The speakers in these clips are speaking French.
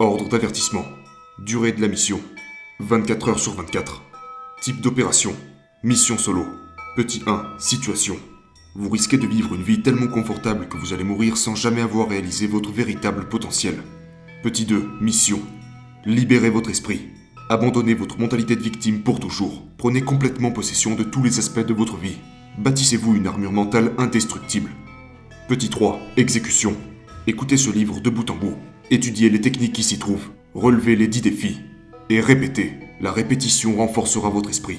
Ordre d'avertissement. Durée de la mission. 24 heures sur 24. Type d'opération. Mission solo. Petit 1. Situation. Vous risquez de vivre une vie tellement confortable que vous allez mourir sans jamais avoir réalisé votre véritable potentiel. Petit 2. Mission. Libérez votre esprit. Abandonnez votre mentalité de victime pour toujours. Prenez complètement possession de tous les aspects de votre vie. Bâtissez-vous une armure mentale indestructible. Petit 3. Exécution. Écoutez ce livre de bout en bout. Étudiez les techniques qui s'y trouvent. Relevez les 10 défis. Et répétez. La répétition renforcera votre esprit.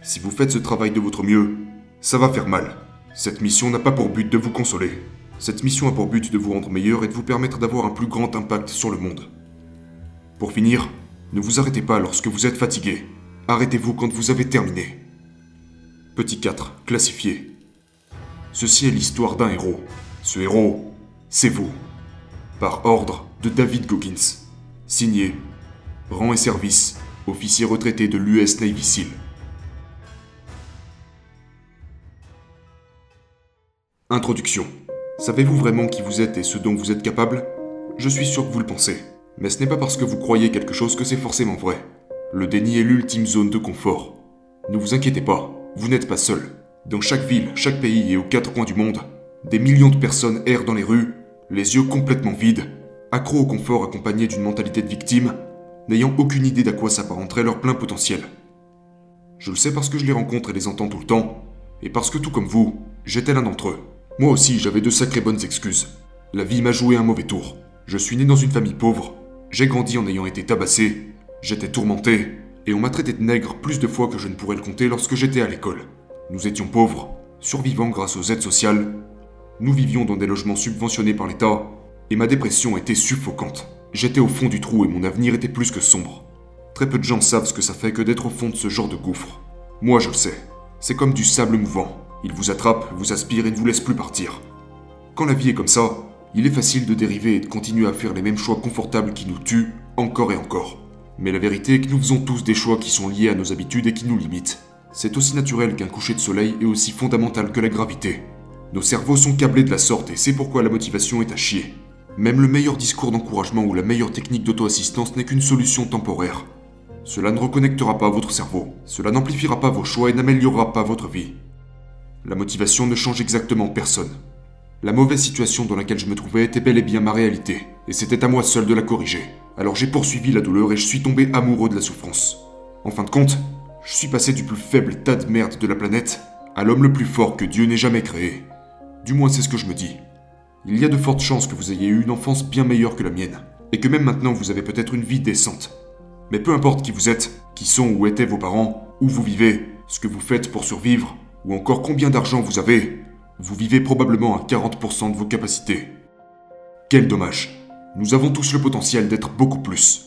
Si vous faites ce travail de votre mieux, ça va faire mal. Cette mission n'a pas pour but de vous consoler. Cette mission a pour but de vous rendre meilleur et de vous permettre d'avoir un plus grand impact sur le monde. Pour finir, ne vous arrêtez pas lorsque vous êtes fatigué. Arrêtez-vous quand vous avez terminé. Petit 4. Classifié. Ceci est l'histoire d'un héros. Ce héros, c'est vous. Par ordre de David Goggins. Signé. Rang et service. Officier retraité de l'US Navy SEAL. Introduction. Savez-vous vraiment qui vous êtes et ce dont vous êtes capable ? Je suis sûr que vous le pensez. Mais ce n'est pas parce que vous croyez quelque chose que c'est forcément vrai. Le déni est l'ultime zone de confort. Ne vous inquiétez pas, vous n'êtes pas seul. Dans chaque ville, chaque pays et aux quatre coins du monde, des millions de personnes errent dans les rues, les yeux complètement vides, accros au confort accompagnés d'une mentalité de victime, n'ayant aucune idée d'à quoi s'apparenterait leur plein potentiel. Je le sais parce que je les rencontre et les entends tout le temps, et parce que tout comme vous, j'étais l'un d'entre eux. Moi aussi, j'avais de sacrées bonnes excuses. La vie m'a joué un mauvais tour. Je suis né dans une famille pauvre, j'ai grandi en ayant été tabassé, j'étais tourmenté, et on m'a traité de nègre plus de fois que je ne pourrais le compter lorsque j'étais à l'école. Nous étions pauvres, survivants grâce aux aides sociales, nous vivions dans des logements subventionnés par l'État, et ma dépression était suffocante. J'étais au fond du trou et mon avenir était plus que sombre. Très peu de gens savent ce que ça fait que d'être au fond de ce genre de gouffre. Moi je le sais, c'est comme du sable mouvant. Il vous attrape, vous aspire et ne vous laisse plus partir. Quand la vie est comme ça, il est facile de dériver et de continuer à faire les mêmes choix confortables qui nous tuent, encore et encore. Mais la vérité est que nous faisons tous des choix qui sont liés à nos habitudes et qui nous limitent. C'est aussi naturel qu'un coucher de soleil et aussi fondamental que la gravité. Nos cerveaux sont câblés de la sorte et c'est pourquoi la motivation est à chier. Même le meilleur discours d'encouragement ou la meilleure technique d'auto-assistance n'est qu'une solution temporaire. Cela ne reconnectera pas votre cerveau, cela n'amplifiera pas vos choix et n'améliorera pas votre vie. La motivation ne change exactement personne. La mauvaise situation dans laquelle je me trouvais était bel et bien ma réalité, et c'était à moi seul de la corriger. Alors j'ai poursuivi la douleur et je suis tombé amoureux de la souffrance. En fin de compte, je suis passé du plus faible tas de merde de la planète à l'homme le plus fort que Dieu n'ait jamais créé. Du moins c'est ce que je me dis. Il y a de fortes chances que vous ayez eu une enfance bien meilleure que la mienne, et que même maintenant vous avez peut-être une vie décente. Mais peu importe qui vous êtes, qui sont ou étaient vos parents, où vous vivez, ce que vous faites pour survivre, ou encore combien d'argent vous avez, vous vivez probablement à 40% de vos capacités. Quel dommage. Nous avons tous le potentiel d'être beaucoup plus.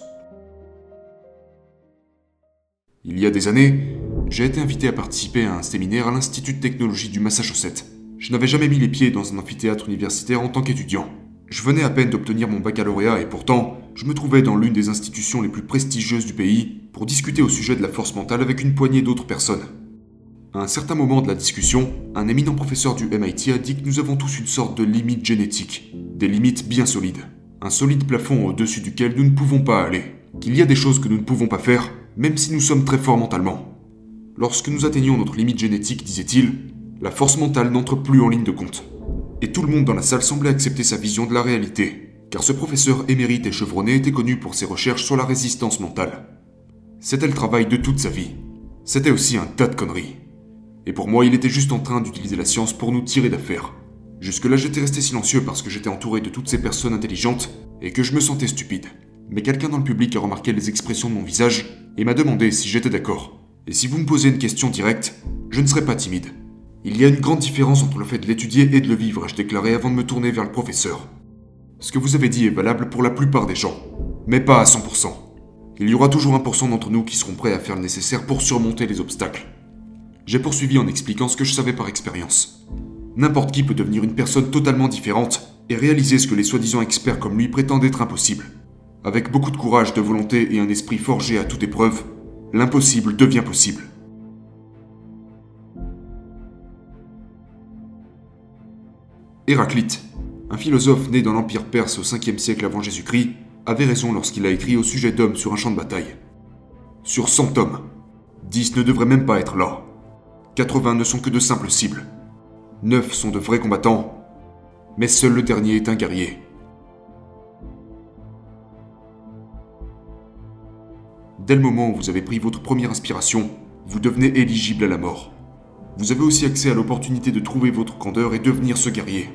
Il y a des années, j'ai été invité à participer à un séminaire à l'Institut de technologie du Massachusetts. Je n'avais jamais mis les pieds dans un amphithéâtre universitaire en tant qu'étudiant. Je venais à peine d'obtenir mon baccalauréat et pourtant, je me trouvais dans l'une des institutions les plus prestigieuses du pays pour discuter au sujet de la force mentale avec une poignée d'autres personnes. À un certain moment de la discussion, un éminent professeur du MIT a dit que nous avons tous une sorte de limite génétique, des limites bien solides, un solide plafond au-dessus duquel nous ne pouvons pas aller, qu'il y a des choses que nous ne pouvons pas faire, même si nous sommes très forts mentalement. Lorsque nous atteignons notre limite génétique, disait-il, la force mentale n'entre plus en ligne de compte. Et tout le monde dans la salle semblait accepter sa vision de la réalité, car ce professeur émérite et chevronné était connu pour ses recherches sur la résistance mentale. C'était le travail de toute sa vie. C'était aussi un tas de conneries. Et pour moi, il était juste en train d'utiliser la science pour nous tirer d'affaire. Jusque-là, j'étais resté silencieux parce que j'étais entouré de toutes ces personnes intelligentes et que je me sentais stupide. Mais quelqu'un dans le public a remarqué les expressions de mon visage et m'a demandé si j'étais d'accord. Et si vous me posez une question directe, je ne serais pas timide. Il y a une grande différence entre le fait de l'étudier et de le vivre, ai-je déclaré avant de me tourner vers le professeur. Ce que vous avez dit est valable pour la plupart des gens, mais pas à 100%. Il y aura toujours 1% d'entre nous qui seront prêts à faire le nécessaire pour surmonter les obstacles. J'ai poursuivi en expliquant ce que je savais par expérience. N'importe qui peut devenir une personne totalement différente et réaliser ce que les soi-disant experts comme lui prétendent être impossible. Avec beaucoup de courage, de volonté et un esprit forgé à toute épreuve, l'impossible devient possible. Héraclite, un philosophe né dans l'Empire perse au 5e siècle avant Jésus-Christ, avait raison lorsqu'il a écrit au sujet d'hommes sur un champ de bataille. Sur 100 hommes, 10 ne devraient même pas être là. 80 ne sont que de simples cibles. 9 sont de vrais combattants, mais seul le dernier est un guerrier. Dès le moment où vous avez pris votre première inspiration, vous devenez éligible à la mort. Vous avez aussi accès à l'opportunité de trouver votre candeur et devenir ce guerrier.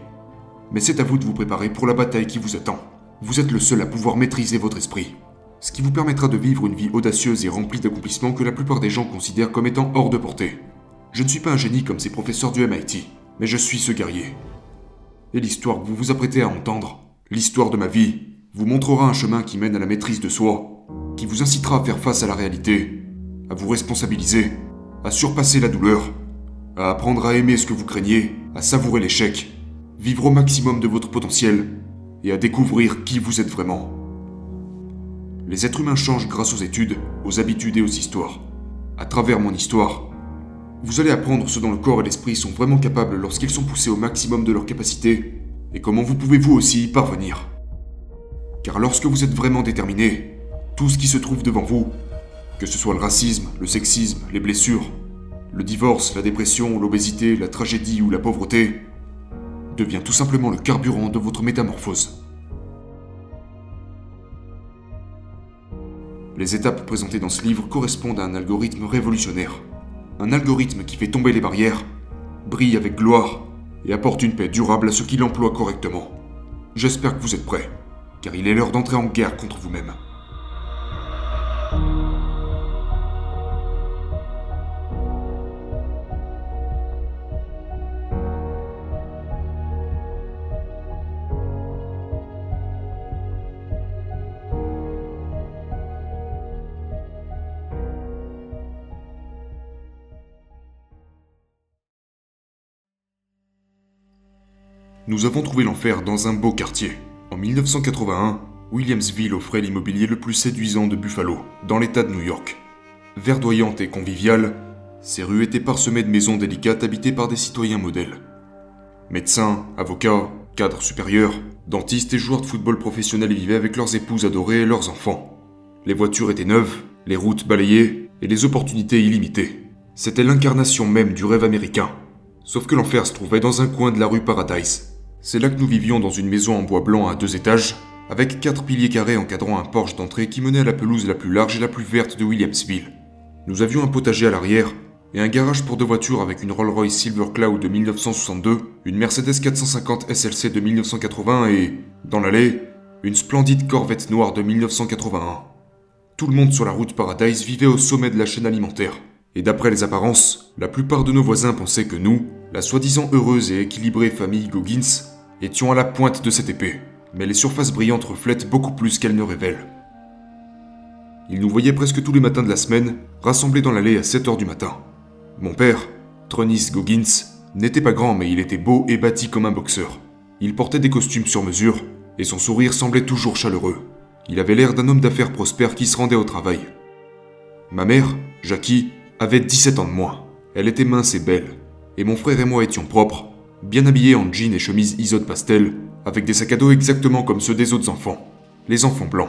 Mais c'est à vous de vous préparer pour la bataille qui vous attend. Vous êtes le seul à pouvoir maîtriser votre esprit, ce qui vous permettra de vivre une vie audacieuse et remplie d'accomplissements que la plupart des gens considèrent comme étant hors de portée. Je ne suis pas un génie comme ces professeurs du MIT, mais je suis ce guerrier. Et l'histoire que vous vous apprêtez à entendre, l'histoire de ma vie, vous montrera un chemin qui mène à la maîtrise de soi, qui vous incitera à faire face à la réalité, à vous responsabiliser, à surpasser la douleur, à apprendre à aimer ce que vous craignez, à savourer l'échec, vivre au maximum de votre potentiel, et à découvrir qui vous êtes vraiment. Les êtres humains changent grâce aux études, aux habitudes et aux histoires. À travers mon histoire, vous allez apprendre ce dont le corps et l'esprit sont vraiment capables lorsqu'ils sont poussés au maximum de leurs capacités, et comment vous pouvez vous aussi y parvenir. Car lorsque vous êtes vraiment déterminé, tout ce qui se trouve devant vous, que ce soit le racisme, le sexisme, les blessures, le divorce, la dépression, l'obésité, la tragédie ou la pauvreté, devient tout simplement le carburant de votre métamorphose. Les étapes présentées dans ce livre correspondent à un algorithme révolutionnaire. Un algorithme qui fait tomber les barrières, brille avec gloire et apporte une paix durable à ceux qui l'emploient correctement. J'espère que vous êtes prêts, car il est l'heure d'entrer en guerre contre vous-même. Nous avons trouvé l'enfer dans un beau quartier. En 1981, Williamsville offrait l'immobilier le plus séduisant de Buffalo, dans l'État de New York. Verdoyante et conviviale, ses rues étaient parsemées de maisons délicates habitées par des citoyens modèles. Médecins, avocats, cadres supérieurs, dentistes et joueurs de football professionnels y vivaient avec leurs épouses adorées et leurs enfants. Les voitures étaient neuves, les routes balayées et les opportunités illimitées. C'était l'incarnation même du rêve américain. Sauf que l'enfer se trouvait dans un coin de la rue Paradise. C'est là que nous vivions dans une maison en bois blanc à 2 étages, avec 4 piliers carrés encadrant un porche d'entrée qui menait à la pelouse la plus large et la plus verte de Williamsville. Nous avions un potager à l'arrière et un garage pour 2 voitures avec une Rolls-Royce Silver Cloud de 1962, une Mercedes 450 SLC de 1980 et, dans l'allée, une splendide Corvette noire de 1981. Tout le monde sur la route Paradise vivait au sommet de la chaîne alimentaire. Et d'après les apparences, la plupart de nos voisins pensaient que nous, la soi-disant heureuse et équilibrée famille Goggins, étions à la pointe de cette épée, mais les surfaces brillantes reflètent beaucoup plus qu'elles ne révèlent. Ils nous voyaient presque tous les matins de la semaine, rassemblés dans l'allée à 7 h du matin. Mon père, Trunis Goggins, n'était pas grand mais il était beau et bâti comme un boxeur. Il portait des costumes sur mesure, et son sourire semblait toujours chaleureux. Il avait l'air d'un homme d'affaires prospère qui se rendait au travail. Ma mère, Jackie, avait 17 ans de moins. Elle était mince et belle, et mon frère et moi étions propres, bien habillés en jeans et chemises isote pastel, avec des sacs à dos exactement comme ceux des autres enfants, les enfants blancs.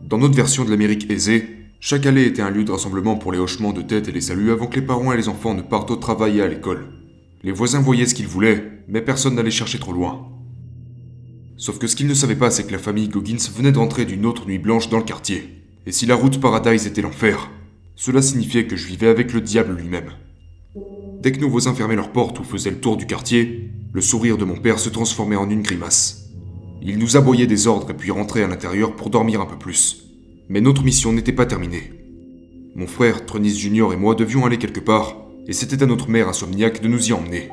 Dans notre version de l'Amérique aisée, chaque allée était un lieu de rassemblement pour les hochements de tête et les saluts avant que les parents et les enfants ne partent au travail et à l'école. Les voisins voyaient ce qu'ils voulaient, mais personne n'allait chercher trop loin. Sauf que ce qu'ils ne savaient pas, c'est que la famille Goggins venait de rentrer d'une autre nuit blanche dans le quartier. Et si la route Paradise était l'enfer, cela signifiait que je vivais avec le diable lui-même. Dès que nos voisins fermaient leurs portes ou faisaient le tour du quartier, le sourire de mon père se transformait en une grimace. Il nous aboyait des ordres et puis rentrait à l'intérieur pour dormir un peu plus. Mais notre mission n'était pas terminée. Mon frère, Trunis Junior et moi devions aller quelque part, et c'était à notre mère insomniaque de nous y emmener.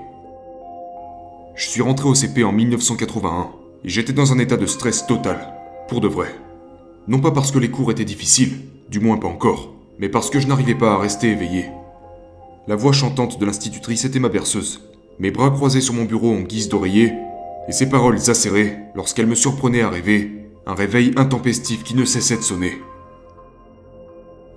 Je suis rentré au CP en 1981, et j'étais dans un état de stress total, pour de vrai. Non pas parce que les cours étaient difficiles, du moins pas encore, mais parce que je n'arrivais pas à rester éveillé. La voix chantante de l'institutrice était ma berceuse, mes bras croisés sur mon bureau en guise d'oreiller, et ses paroles acérées lorsqu'elle me surprenait à rêver, un réveil intempestif qui ne cessait de sonner.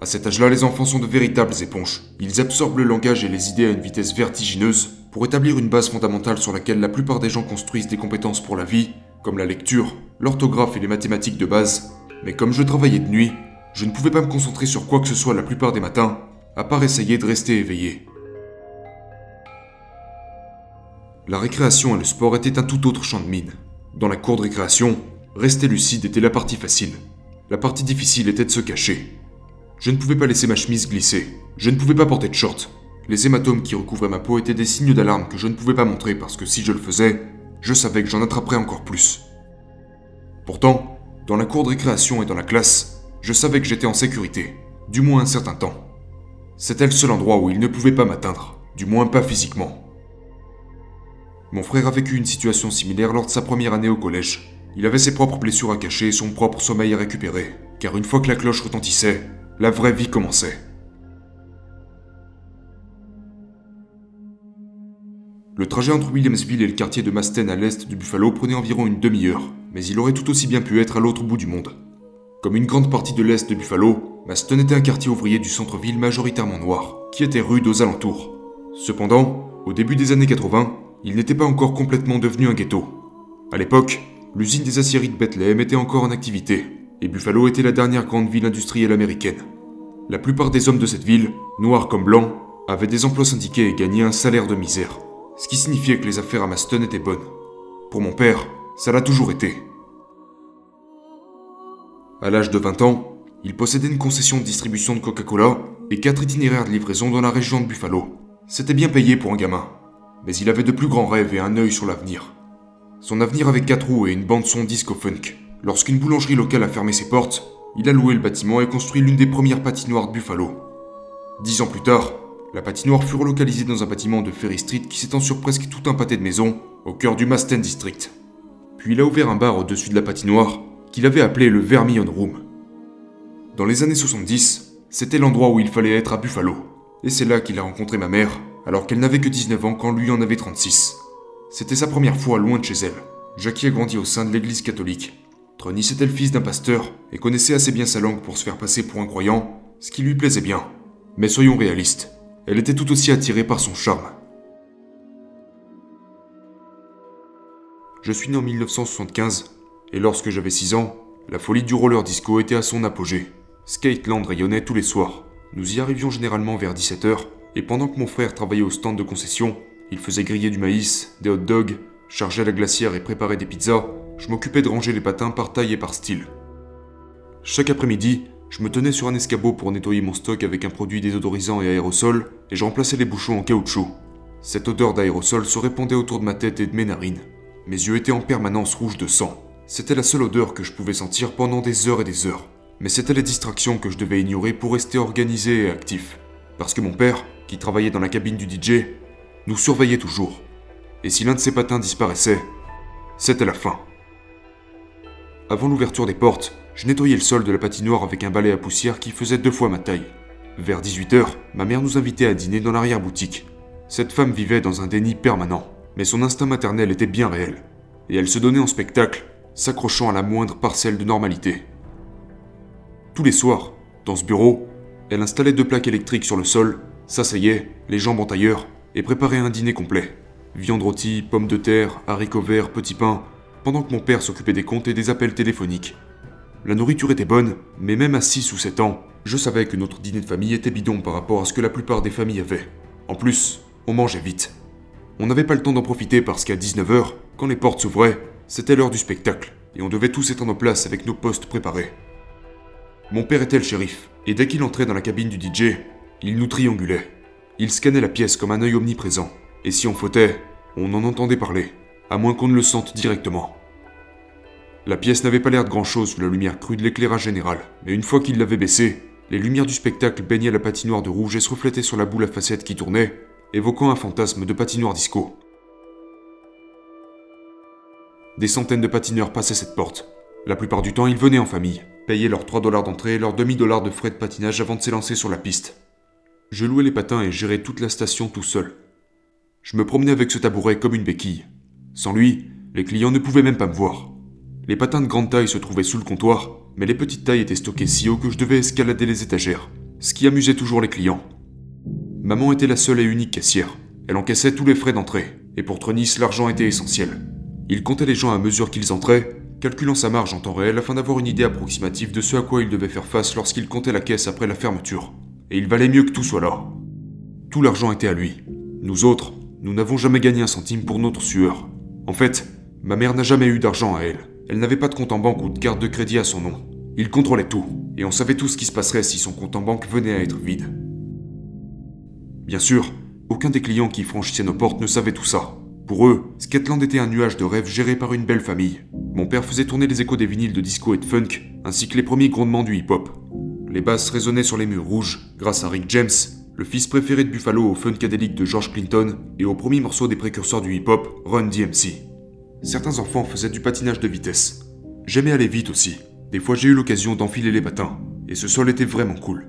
À cet âge-là, les enfants sont de véritables éponges. Ils absorbent le langage et les idées à une vitesse vertigineuse pour établir une base fondamentale sur laquelle la plupart des gens construisent des compétences pour la vie, comme la lecture, l'orthographe et les mathématiques de base. Mais comme je travaillais de nuit, je ne pouvais pas me concentrer sur quoi que ce soit la plupart des matins, à part essayer de rester éveillé. La récréation et le sport étaient un tout autre champ de mine. Dans la cour de récréation, rester lucide était la partie facile. La partie difficile était de se cacher. Je ne pouvais pas laisser ma chemise glisser. Je ne pouvais pas porter de shorts. Les hématomes qui recouvraient ma peau étaient des signes d'alarme que je ne pouvais pas montrer parce que si je le faisais, je savais que j'en attraperais encore plus. Pourtant, dans la cour de récréation et dans la classe, je savais que j'étais en sécurité, du moins un certain temps. C'était le seul endroit où ils ne pouvaient pas m'atteindre, du moins pas physiquement. Mon frère a vécu une situation similaire lors de sa première année au collège. Il avait ses propres blessures à cacher et son propre sommeil à récupérer, car une fois que la cloche retentissait, la vraie vie commençait. Le trajet entre Williamsville et le quartier de Masten à l'est du Buffalo prenait environ une demi-heure, mais il aurait tout aussi bien pu être à l'autre bout du monde. Comme une grande partie de l'est de Buffalo, Masten était un quartier ouvrier du centre-ville majoritairement noir, qui était rude aux alentours. Cependant, au début des années 80, il n'était pas encore complètement devenu un ghetto. À l'époque, l'usine des aciéries de Bethlehem était encore en activité, et Buffalo était la dernière grande ville industrielle américaine. La plupart des hommes de cette ville, noirs comme blancs, avaient des emplois syndiqués et gagnaient un salaire de misère. Ce qui signifiait que les affaires à Masten étaient bonnes. Pour mon père, ça l'a toujours été. À l'âge de 20 ans, il possédait une concession de distribution de Coca-Cola et 4 itinéraires de livraison dans la région de Buffalo. C'était bien payé pour un gamin, mais il avait de plus grands rêves et un œil sur l'avenir. Son avenir avait 4 roues et une bande-son disco-funk. Lorsqu'une boulangerie locale a fermé ses portes, il a loué le bâtiment et construit l'une des premières patinoires de Buffalo. 10 ans plus tard, la patinoire fut relocalisée dans un bâtiment de Ferry Street qui s'étend sur presque tout un pâté de maisons, au cœur du Masten District. Puis il a ouvert un bar au-dessus de la patinoire, qu'il avait appelé le Vermilion Room. Dans les années 70, c'était l'endroit où il fallait être à Buffalo. Et c'est là qu'il a rencontré ma mère, alors qu'elle n'avait que 19 ans quand lui en avait 36. C'était sa première fois loin de chez elle. Jackie a grandi au sein de l'église catholique. Trunis était le fils d'un pasteur et connaissait assez bien sa langue pour se faire passer pour un croyant, ce qui lui plaisait bien. Mais soyons réalistes. Elle était tout aussi attirée par son charme. Je suis né en 1975, et lorsque j'avais 6 ans, la folie du roller disco était à son apogée. Skateland rayonnait tous les soirs. Nous y arrivions généralement vers 17h, et pendant que mon frère travaillait au stand de concession, il faisait griller du maïs, des hot dogs, chargeait la glacière et préparait des pizzas, je m'occupais de ranger les patins par taille et par style. Chaque après-midi, je me tenais sur un escabeau pour nettoyer mon stock avec un produit désodorisant et aérosol, et je remplaçais les bouchons en caoutchouc. Cette odeur d'aérosol se répandait autour de ma tête et de mes narines. Mes yeux étaient en permanence rouges de sang. C'était la seule odeur que je pouvais sentir pendant des heures et des heures. Mais c'était les distractions que je devais ignorer pour rester organisé et actif. Parce que mon père, qui travaillait dans la cabine du DJ, nous surveillait toujours. Et si l'un de ses patins disparaissait, c'était la fin. Avant l'ouverture des portes, je nettoyais le sol de la patinoire avec un balai à poussière qui faisait 2 fois ma taille. Vers 18h, ma mère nous invitait à dîner dans l'arrière-boutique. Cette femme vivait dans un déni permanent, mais son instinct maternel était bien réel. Et elle se donnait en spectacle, s'accrochant à la moindre parcelle de normalité. Tous les soirs, dans ce bureau, elle installait 2 plaques électriques sur le sol, s'asseyait, les jambes en tailleur, et préparait un dîner complet. Viande rôtie, pommes de terre, haricots verts, petits pains, pendant que mon père s'occupait des comptes et des appels téléphoniques. La nourriture était bonne, mais même à 6 ou 7 ans, je savais que notre dîner de famille était bidon par rapport à ce que la plupart des familles avaient. En plus, on mangeait vite. On n'avait pas le temps d'en profiter parce qu'à 19h, quand les portes s'ouvraient, c'était l'heure du spectacle, et on devait tous être en place avec nos postes préparés. Mon père était le shérif, et dès qu'il entrait dans la cabine du DJ, il nous triangulait. Il scannait la pièce comme un œil omniprésent, et si on fautait, on en entendait parler, à moins qu'on ne le sente directement. La pièce n'avait pas l'air de grand-chose sous la lumière crue de l'éclairage général, mais une fois qu'il l'avait baissée, les lumières du spectacle baignaient la patinoire de rouge et se reflétaient sur la boule à facettes qui tournait, évoquant un fantasme de patinoire disco. Des centaines de patineurs passaient cette porte. La plupart du temps, ils venaient en famille, payaient leurs 3 $ d'entrée et leurs demi-dollars de frais de patinage avant de s'élancer sur la piste. Je louais les patins et gérais toute la station tout seul. Je me promenais avec ce tabouret comme une béquille. Sans lui, les clients ne pouvaient même pas me voir. Les patins de grande taille se trouvaient sous le comptoir, mais les petites tailles étaient stockées si haut que je devais escalader les étagères, ce qui amusait toujours les clients. Maman était la seule et unique caissière, Elle encaissait tous les frais d'entrée, et pour Trunis, l'argent était essentiel. Il comptait les gens à mesure qu'ils entraient, calculant sa marge en temps réel afin d'avoir une idée approximative de ce à quoi il devait faire face lorsqu'il comptait la caisse après la fermeture. Et il valait mieux que tout soit là. Tout l'argent était à lui. Nous autres, nous n'avons jamais gagné un centime pour notre sueur. En fait, ma mère n'a jamais eu d'argent à elle. Elle n'avait pas de compte en banque ou de carte de crédit à son nom. Il contrôlait tout, et on savait tout ce qui se passerait si son compte en banque venait à être vide. Bien sûr, aucun des clients qui franchissaient nos portes ne savait tout ça. Pour eux, Skateland était un nuage de rêves géré par une belle famille. Mon père faisait tourner les échos des vinyles de disco et de funk, ainsi que les premiers grondements du hip-hop. Les basses résonnaient sur les murs rouges, grâce à Rick James, le fils préféré de Buffalo au funkadélique de George Clinton et au premier morceau des précurseurs du hip-hop, Run DMC. Certains enfants faisaient du patinage de vitesse. J'aimais aller vite aussi. Des fois, j'ai eu l'occasion d'enfiler les patins, et ce sol était vraiment cool.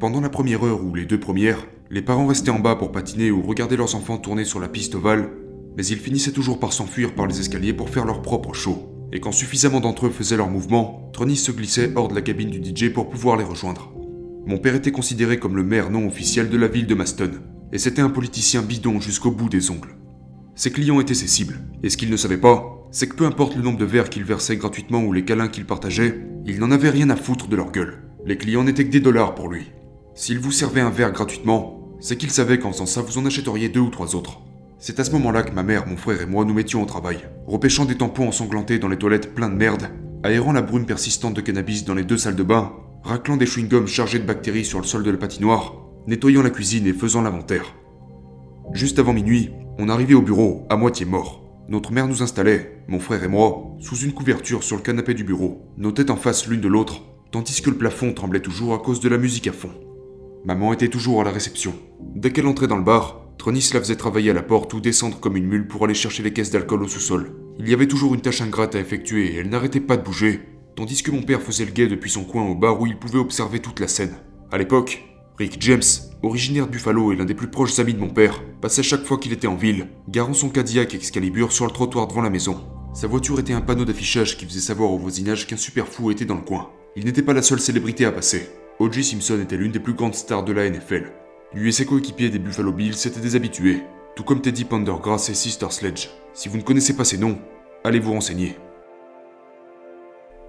Pendant la première heure ou les deux premières, les parents restaient en bas pour patiner ou regarder leurs enfants tourner sur la piste ovale, mais ils finissaient toujours par s'enfuir par les escaliers pour faire leur propre show. Et quand suffisamment d'entre eux faisaient leur mouvement, Trunis se glissait hors de la cabine du DJ pour pouvoir les rejoindre. Mon père était considéré comme le maire non officiel de la ville de Masten, et c'était un politicien bidon jusqu'au bout des ongles. Ses clients étaient ses cibles, et ce qu'il ne savait pas, c'est que peu importe le nombre de verres qu'il versait gratuitement ou les câlins qu'il partageait, il n'en avait rien à foutre de leur gueule. Les clients n'étaient que des dollars pour lui. S'il vous servait un verre gratuitement, c'est qu'il savait qu'en faisant ça, vous en achèteriez 2 ou 3 autres. C'est à ce moment-là que ma mère, mon frère et moi nous mettions au travail, repêchant des tampons ensanglantés dans les toilettes pleins de merde, aérant la brume persistante de cannabis dans les 2 salles de bain, raclant des chewing-gums chargés de bactéries sur le sol de la patinoire, nettoyant la cuisine et faisant l'inventaire. Juste avant minuit, on arrivait au bureau, à moitié mort. Notre mère nous installait, mon frère et moi, sous une couverture sur le canapé du bureau, nos têtes en face l'une de l'autre, tandis que le plafond tremblait toujours à cause de la musique à fond. Maman était toujours à la réception. Dès qu'elle entrait dans le bar, Trunis la faisait travailler à la porte ou descendre comme une mule pour aller chercher les caisses d'alcool au sous-sol. Il y avait toujours une tâche ingrate à effectuer et elle n'arrêtait pas de bouger, tandis que mon père faisait le guet depuis son coin au bar où il pouvait observer toute la scène. À l'époque, Rick James, originaire de Buffalo et l'un des plus proches amis de mon père, passait chaque fois qu'il était en ville, garant son Cadillac Excalibur sur le trottoir devant la maison. Sa voiture était un panneau d'affichage qui faisait savoir au voisinage qu'un super fou était dans le coin. Il n'était pas la seule célébrité à passer. O.J. Simpson était l'une des plus grandes stars de la NFL. Lui et ses coéquipiers des Buffalo Bill s'étaient des habitués, tout comme Teddy Pendergrass et Sister Sledge. Si vous ne connaissez pas ces noms, allez vous renseigner.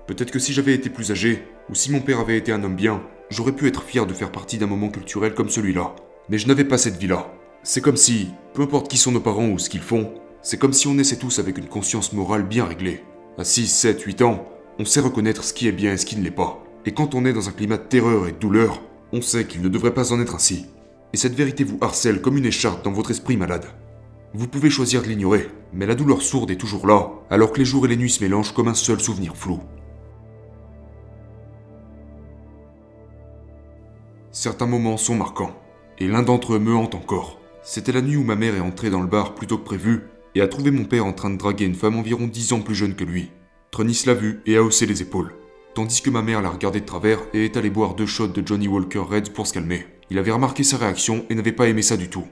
Peut-être que si j'avais été plus âgé, ou si mon père avait été un homme bien, j'aurais pu être fier de faire partie d'un moment culturel comme celui-là. Mais je n'avais pas cette vie-là. C'est comme si, peu importe qui sont nos parents ou ce qu'ils font, c'est comme si on naissait tous avec une conscience morale bien réglée. À 6, 7, 8 ans, on sait reconnaître ce qui est bien et ce qui ne l'est pas. Et quand on est dans un climat de terreur et de douleur, on sait qu'il ne devrait pas en être ainsi. Et cette vérité vous harcèle comme une écharpe dans votre esprit malade. Vous pouvez choisir de l'ignorer, mais la douleur sourde est toujours là, alors que les jours et les nuits se mélangent comme un seul souvenir flou. Certains moments sont marquants, et l'un d'entre eux me hante encore. C'était la nuit où ma mère est entrée dans le bar plus tôt que prévu, et a trouvé mon père en train de draguer une femme environ 10 ans plus jeune que lui. Trunis l'a vue et a haussé les épaules, tandis que ma mère l'a regardé de travers et est allée boire 2 shots de Johnny Walker Red pour se calmer. Il avait remarqué sa réaction et n'avait pas aimé ça du tout.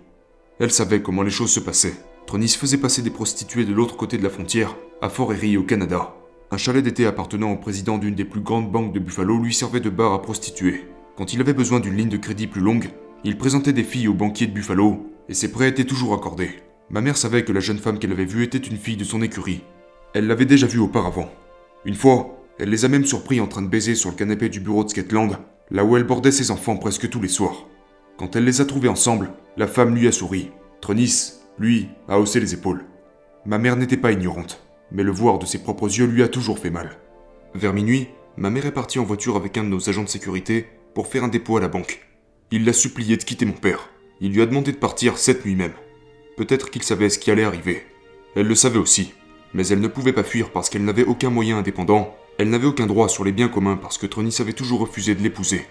Elle savait comment les choses se passaient. Trunis faisait passer des prostituées de l'autre côté de la frontière, à Fort Erie au Canada. Un chalet d'été appartenant au président d'une des plus grandes banques de Buffalo lui servait de bar à prostituées. Quand il avait besoin d'une ligne de crédit plus longue, il présentait des filles aux banquiers de Buffalo, et ses prêts étaient toujours accordés. Ma mère savait que la jeune femme qu'elle avait vue était une fille de son écurie. Elle l'avait déjà vue auparavant. Une fois, elle les a même surpris en train de baiser sur le canapé du bureau de Skateland, là où elle bordait ses enfants presque tous les soirs. Quand elle les a trouvés ensemble, la femme lui a souri. Trunis, lui, a haussé les épaules. Ma mère n'était pas ignorante, mais le voir de ses propres yeux lui a toujours fait mal. Vers minuit, ma mère est partie en voiture avec un de nos agents de sécurité pour faire un dépôt à la banque. Il l'a supplié de quitter mon père. Il lui a demandé de partir cette nuit même. Peut-être qu'il savait ce qui allait arriver. Elle le savait aussi, mais elle ne pouvait pas fuir parce qu'elle n'avait aucun moyen indépendant. Elle n'avait aucun droit sur les biens communs parce que Trunis avait toujours refusé de l'épouser.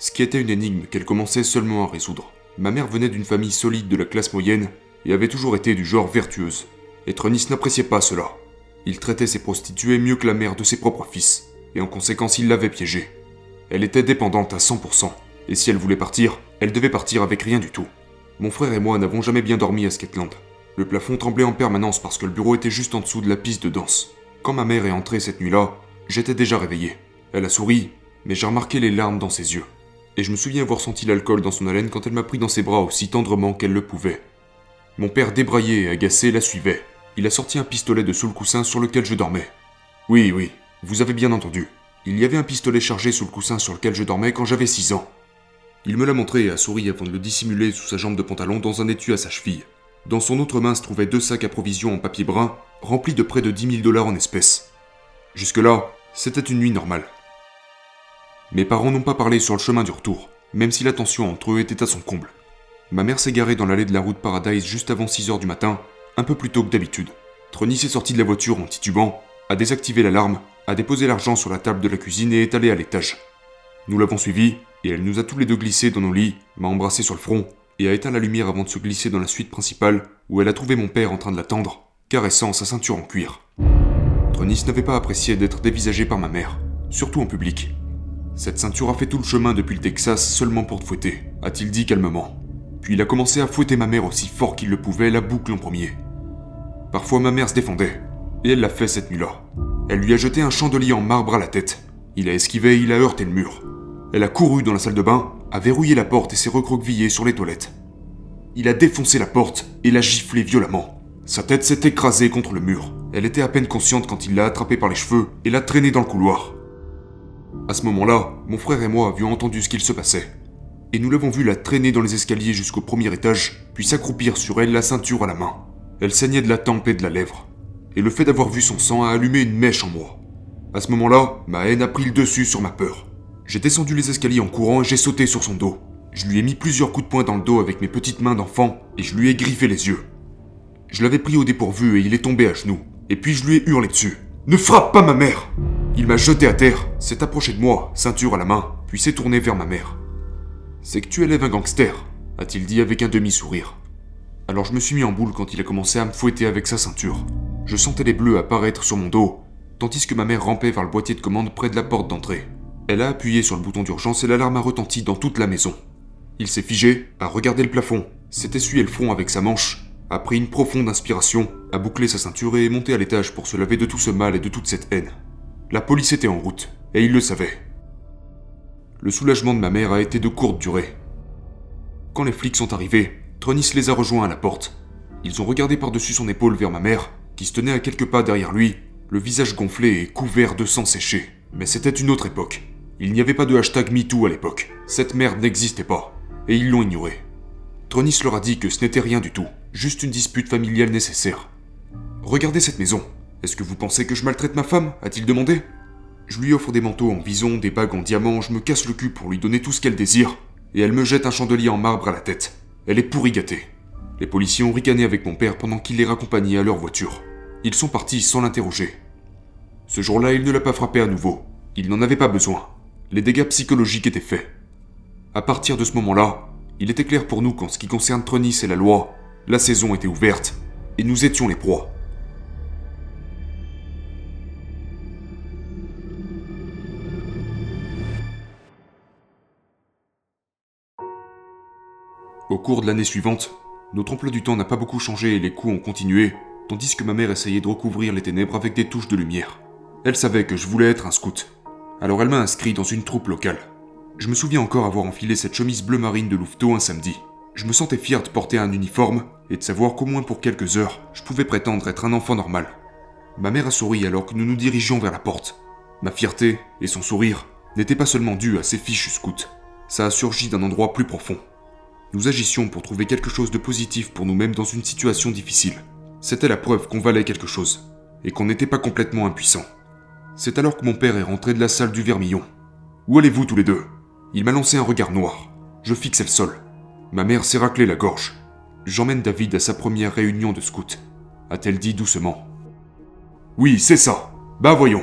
Ce qui était une énigme qu'elle commençait seulement à résoudre. Ma mère venait d'une famille solide de la classe moyenne et avait toujours été du genre vertueuse. Et Trunis n'appréciait pas cela. Il traitait ses prostituées mieux que la mère de ses propres fils. Et en conséquence, il l'avait piégée. Elle était dépendante à 100%. Et si elle voulait partir, elle devait partir avec rien du tout. Mon frère et moi n'avons jamais bien dormi à Skateland. Le plafond tremblait en permanence parce que le bureau était juste en dessous de la piste de danse. Quand ma mère est entrée cette nuit-là, j'étais déjà réveillé. Elle a souri, mais j'ai remarqué les larmes dans ses yeux. Et je me souviens avoir senti l'alcool dans son haleine quand elle m'a pris dans ses bras aussi tendrement qu'elle le pouvait. Mon père débraillé et agacé la suivait. Il a sorti un pistolet de sous le coussin sur lequel je dormais. Oui, oui, vous avez bien entendu. Il y avait un pistolet chargé sous le coussin sur lequel je dormais quand j'avais 6 ans. Il me l'a montré et a souri avant de le dissimuler sous sa jambe de pantalon dans un étui à sa cheville. Dans son autre main se trouvaient 2 sacs à provisions en papier brun, remplis de près de $10 000 en espèces. Jusque-là, c'était une nuit normale. Mes parents n'ont pas parlé sur le chemin du retour, même si la tension entre eux était à son comble. Ma mère s'est garée dans l'allée de la route Paradise juste avant 6h du matin, un peu plus tôt que d'habitude. Trunis est sorti de la voiture en titubant, a désactivé l'alarme, a déposé l'argent sur la table de la cuisine et est allée à l'étage. Nous l'avons suivie, et elle nous a tous les deux glissés dans nos lits, m'a embrassé sur le front, et a éteint la lumière avant de se glisser dans la suite principale, où elle a trouvé mon père en train de l'attendre, caressant sa ceinture en cuir. Trunis n'avait pas apprécié d'être dévisagé par ma mère, surtout en public. Cette ceinture a fait tout le chemin depuis le Texas seulement pour te fouetter, a-t-il dit calmement. Puis il a commencé à fouetter ma mère aussi fort qu'il le pouvait, la boucle en premier. Parfois ma mère se défendait, et elle l'a fait cette nuit-là. Elle lui a jeté un chandelier en marbre à la tête. Il a esquivé, il a heurté le mur. Elle a couru dans la salle de bain, a verrouillé la porte et s'est recroquevillée sur les toilettes. Il a défoncé la porte et l'a giflée violemment. Sa tête s'est écrasée contre le mur. Elle était à peine consciente quand il l'a attrapée par les cheveux et l'a traînée dans le couloir. À ce moment-là, mon frère et moi avions entendu ce qu'il se passait. Et nous l'avons vu la traîner dans les escaliers jusqu'au premier étage, puis s'accroupir sur elle, la ceinture à la main. Elle saignait de la tempe et de la lèvre. Et le fait d'avoir vu son sang a allumé une mèche en moi. À ce moment-là, ma haine a pris le dessus sur ma peur. J'ai descendu les escaliers en courant et j'ai sauté sur son dos. Je lui ai mis plusieurs coups de poing dans le dos avec mes petites mains d'enfant et je lui ai griffé les yeux. Je l'avais pris au dépourvu et il est tombé à genoux. Et puis je lui ai hurlé dessus. « Ne frappe pas ma mère !» Il m'a jeté à terre, s'est approché de moi, ceinture à la main, puis s'est tourné vers ma mère. « C'est que tu élèves un gangster », a-t-il dit avec un demi-sourire. Alors je me suis mis en boule quand il a commencé à me fouetter avec sa ceinture. Je sentais les bleus apparaître sur mon dos, tandis que ma mère rampait vers le boîtier de commande près de la porte d'entrée. Elle a appuyé sur le bouton d'urgence et l'alarme a retenti dans toute la maison. Il s'est figé, a regardé le plafond, s'est essuyé le front avec sa manche, a pris une profonde inspiration, a bouclé sa ceinture et est monté à l'étage pour se laver de tout ce mal et de toute cette haine. La police était en route, et il le savait. Le soulagement de ma mère a été de courte durée. Quand les flics sont arrivés, Trunis les a rejoints à la porte. Ils ont regardé par-dessus son épaule vers ma mère, qui se tenait à quelques pas derrière lui, le visage gonflé et couvert de sang séché. Mais c'était une autre époque. Il n'y avait pas de hashtag MeToo à l'époque. Cette merde n'existait pas. Et ils l'ont ignorée. Trunis leur a dit que ce n'était rien du tout. Juste une dispute familiale nécessaire. « Regardez cette maison. Est-ce que vous pensez que je maltraite ma femme ?» a-t-il demandé. Je lui offre des manteaux en bison, des bagues en diamant, je me casse le cul pour lui donner tout ce qu'elle désire. Et elle me jette un chandelier en marbre à la tête. Elle est pourri gâtée. Les policiers ont ricané avec mon père pendant qu'il les raccompagnait à leur voiture. Ils sont partis sans l'interroger. Ce jour-là, il ne l'a pas frappé à nouveau. Il n'en avait pas besoin. Les dégâts psychologiques étaient faits. À partir de ce moment-là, il était clair pour nous qu'en ce qui concerne Trunis et la loi, la saison était ouverte, et nous étions les proies. Au cours de l'année suivante, notre emploi du temps n'a pas beaucoup changé et les coups ont continué, tandis que ma mère essayait de recouvrir les ténèbres avec des touches de lumière. Elle savait que je voulais être un scout. Alors elle m'a inscrit dans une troupe locale. Je me souviens encore avoir enfilé cette chemise bleu marine de louveteau un samedi. Je me sentais fier de porter un uniforme et de savoir qu'au moins pour quelques heures, je pouvais prétendre être un enfant normal. Ma mère a souri alors que nous nous dirigions vers la porte. Ma fierté et son sourire n'étaient pas seulement dus à ces fichus scouts. Ça a surgi d'un endroit plus profond. Nous agissions pour trouver quelque chose de positif pour nous-mêmes dans une situation difficile. C'était la preuve qu'on valait quelque chose et qu'on n'était pas complètement impuissant. C'est alors que mon père est rentré de la salle du Vermilion. « Où allez-vous tous les deux ?» Il m'a lancé un regard noir. Je fixais le sol. Ma mère s'est raclée la gorge. « J'emmène David à sa première réunion de scout », a-t-elle dit doucement. « Oui, c'est ça. Bah voyons. »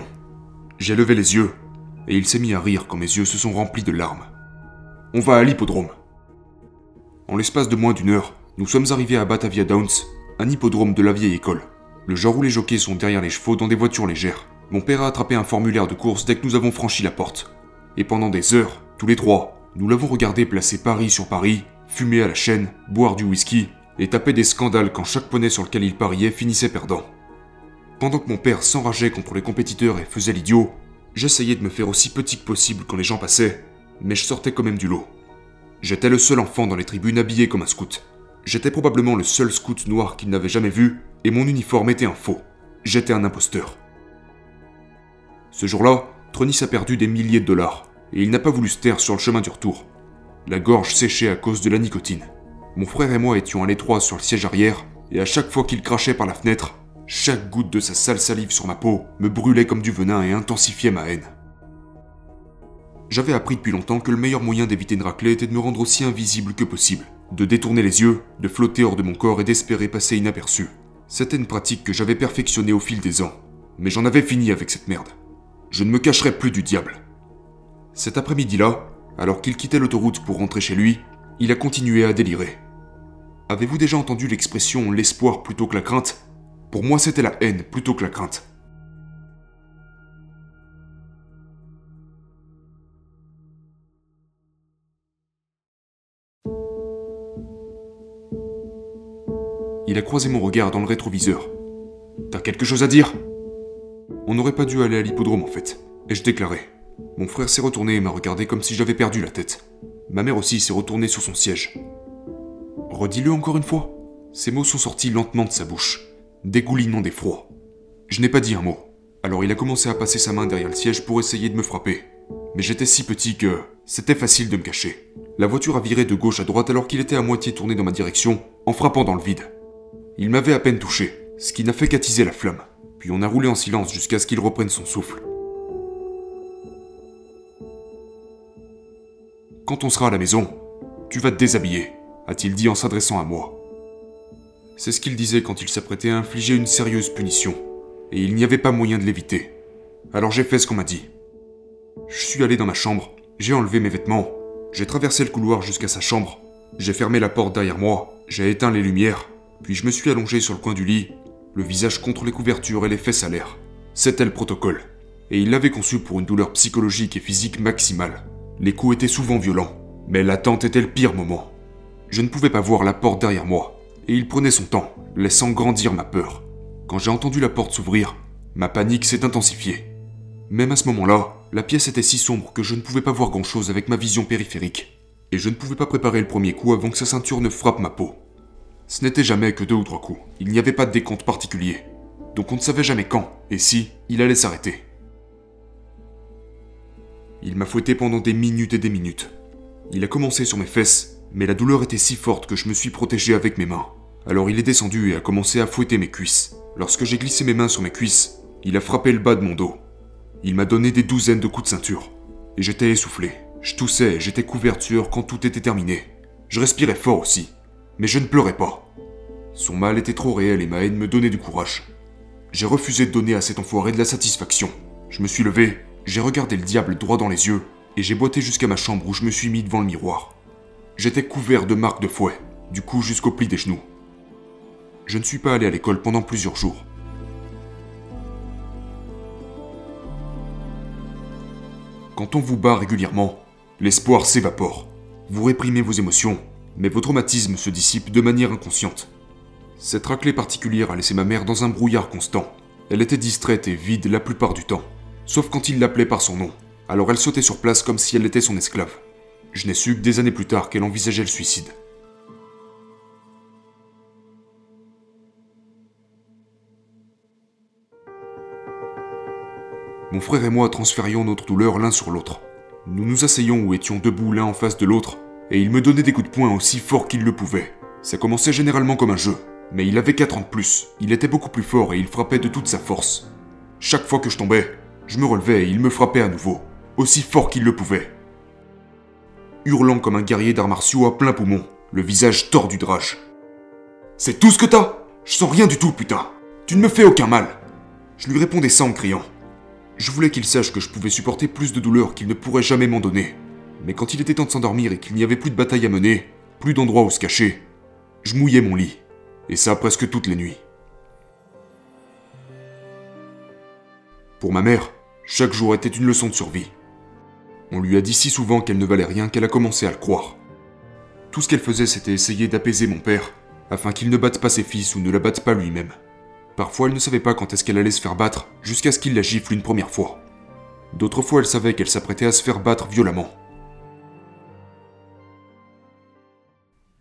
J'ai levé les yeux et il s'est mis à rire quand mes yeux se sont remplis de larmes. « On va à l'hippodrome. » En l'espace de moins d'une heure, nous sommes arrivés à Batavia Downs, un hippodrome de la vieille école, le genre où les jockeys sont derrière les chevaux dans des voitures légères. Mon père a attrapé un formulaire de course dès que nous avons franchi la porte. Et pendant des heures, tous les trois, nous l'avons regardé placer pari sur pari, fumer à la chaîne, boire du whisky et taper des scandales quand chaque poney sur lequel il pariait finissait perdant. Pendant que mon père s'enrageait contre les compétiteurs et faisait l'idiot, j'essayais de me faire aussi petit que possible quand les gens passaient, mais je sortais quand même du lot. J'étais le seul enfant dans les tribunes habillé comme un scout. J'étais probablement le seul scout noir qu'il n'avait jamais vu, et mon uniforme était un faux. J'étais un imposteur. Ce jour-là, Trunis a perdu des milliers de dollars, et il n'a pas voulu se taire sur le chemin du retour. La gorge séchait à cause de la nicotine. Mon frère et moi étions à l'étroit sur le siège arrière, et à chaque fois qu'il crachait par la fenêtre, chaque goutte de sa sale salive sur ma peau me brûlait comme du venin et intensifiait ma haine. J'avais appris depuis longtemps que le meilleur moyen d'éviter une raclée était de me rendre aussi invisible que possible, de détourner les yeux, de flotter hors de mon corps et d'espérer passer inaperçu. C'était une pratique que j'avais perfectionnée au fil des ans, mais j'en avais fini avec cette merde. Je ne me cacherai plus du diable. Cet après-midi-là, alors qu'il quittait l'autoroute pour rentrer chez lui, il a continué à délirer. Avez-vous déjà entendu l'expression « l'espoir plutôt que la crainte » ? Pour moi, c'était la haine plutôt que la crainte. Il a croisé mon regard dans le rétroviseur. « T'as quelque chose à dire ?» On n'aurait pas dû aller à l'hippodrome en fait, et je déclarais. Mon frère s'est retourné et m'a regardé comme si j'avais perdu la tête. Ma mère aussi s'est retournée sur son siège. « Redis-le encore une fois ?» Ces mots sont sortis lentement de sa bouche, dégoulinant d'effroi. Je n'ai pas dit un mot, alors il a commencé à passer sa main derrière le siège pour essayer de me frapper. Mais j'étais si petit que c'était facile de me cacher. La voiture a viré de gauche à droite alors qu'il était à moitié tourné dans ma direction, en frappant dans le vide. Il m'avait à peine touché, ce qui n'a fait qu'attiser la flamme. Puis on a roulé en silence jusqu'à ce qu'il reprenne son souffle. « Quand on sera à la maison, tu vas te déshabiller », a-t-il dit en s'adressant à moi. C'est ce qu'il disait quand il s'apprêtait à infliger une sérieuse punition, et il n'y avait pas moyen de l'éviter. Alors j'ai fait ce qu'on m'a dit. Je suis allé dans ma chambre, j'ai enlevé mes vêtements, j'ai traversé le couloir jusqu'à sa chambre, j'ai fermé la porte derrière moi, j'ai éteint les lumières, puis je me suis allongé sur le coin du lit, le visage contre les couvertures et les fesses à l'air. C'était le protocole, et il l'avait conçu pour une douleur psychologique et physique maximale. Les coups étaient souvent violents, mais l'attente était le pire moment. Je ne pouvais pas voir la porte derrière moi, et il prenait son temps, laissant grandir ma peur. Quand j'ai entendu la porte s'ouvrir, ma panique s'est intensifiée. Même à ce moment-là, la pièce était si sombre que je ne pouvais pas voir grand-chose avec ma vision périphérique, et je ne pouvais pas préparer le premier coup avant que sa ceinture ne frappe ma peau. Ce n'était jamais que 2 ou 3 coups, il n'y avait pas de décompte particulier, donc on ne savait jamais quand, et si, il allait s'arrêter. Il m'a fouetté pendant des minutes et des minutes. Il a commencé sur mes fesses, mais la douleur était si forte que je me suis protégé avec mes mains. Alors il est descendu et a commencé à fouetter mes cuisses. Lorsque j'ai glissé mes mains sur mes cuisses, il a frappé le bas de mon dos. Il m'a donné des douzaines de coups de ceinture, et j'étais essoufflé. Je toussais et j'étais couvert de sueur quand tout était terminé. Je respirais fort aussi. Mais je ne pleurais pas. Son mal était trop réel et ma haine me donnait du courage. J'ai refusé de donner à cet enfoiré de la satisfaction. Je me suis levé, j'ai regardé le diable droit dans les yeux, et j'ai boité jusqu'à ma chambre où je me suis mis devant le miroir. J'étais couvert de marques de fouet, du cou jusqu'au pli des genoux. Je ne suis pas allé à l'école pendant plusieurs jours. Quand on vous bat régulièrement, l'espoir s'évapore. Vous réprimez vos émotions, mais vos traumatismes se dissipent de manière inconsciente. Cette raclée particulière a laissé ma mère dans un brouillard constant. Elle était distraite et vide la plupart du temps, sauf quand il l'appelait par son nom. Alors elle sautait sur place comme si elle était son esclave. Je n'ai su que des années plus tard qu'elle envisageait le suicide. Mon frère et moi transférions notre douleur l'un sur l'autre. Nous nous asseyons ou étions debout l'un en face de l'autre, et il me donnait des coups de poing aussi forts qu'il le pouvait. Ça commençait généralement comme un jeu, mais il avait 4 ans de plus, il était beaucoup plus fort et il frappait de toute sa force. Chaque fois que je tombais, je me relevais et il me frappait à nouveau, aussi fort qu'il le pouvait. Hurlant comme un guerrier d'arts martiaux à plein poumon, le visage tordu de rage. « C'est tout ce que t'as ? Je sens rien du tout, putain ! Tu ne me fais aucun mal !» Je lui répondais ça en criant. Je voulais qu'il sache que je pouvais supporter plus de douleur qu'il ne pourrait jamais m'en donner. Mais quand il était temps de s'endormir et qu'il n'y avait plus de bataille à mener, plus d'endroit où se cacher, je mouillais mon lit. Et ça presque toutes les nuits. Pour ma mère, chaque jour était une leçon de survie. On lui a dit si souvent qu'elle ne valait rien qu'elle a commencé à le croire. Tout ce qu'elle faisait, c'était essayer d'apaiser mon père, afin qu'il ne batte pas ses fils ou ne la batte pas lui-même. Parfois, elle ne savait pas quand est-ce qu'elle allait se faire battre, jusqu'à ce qu'il la gifle une première fois. D'autres fois, elle savait qu'elle s'apprêtait à se faire battre violemment.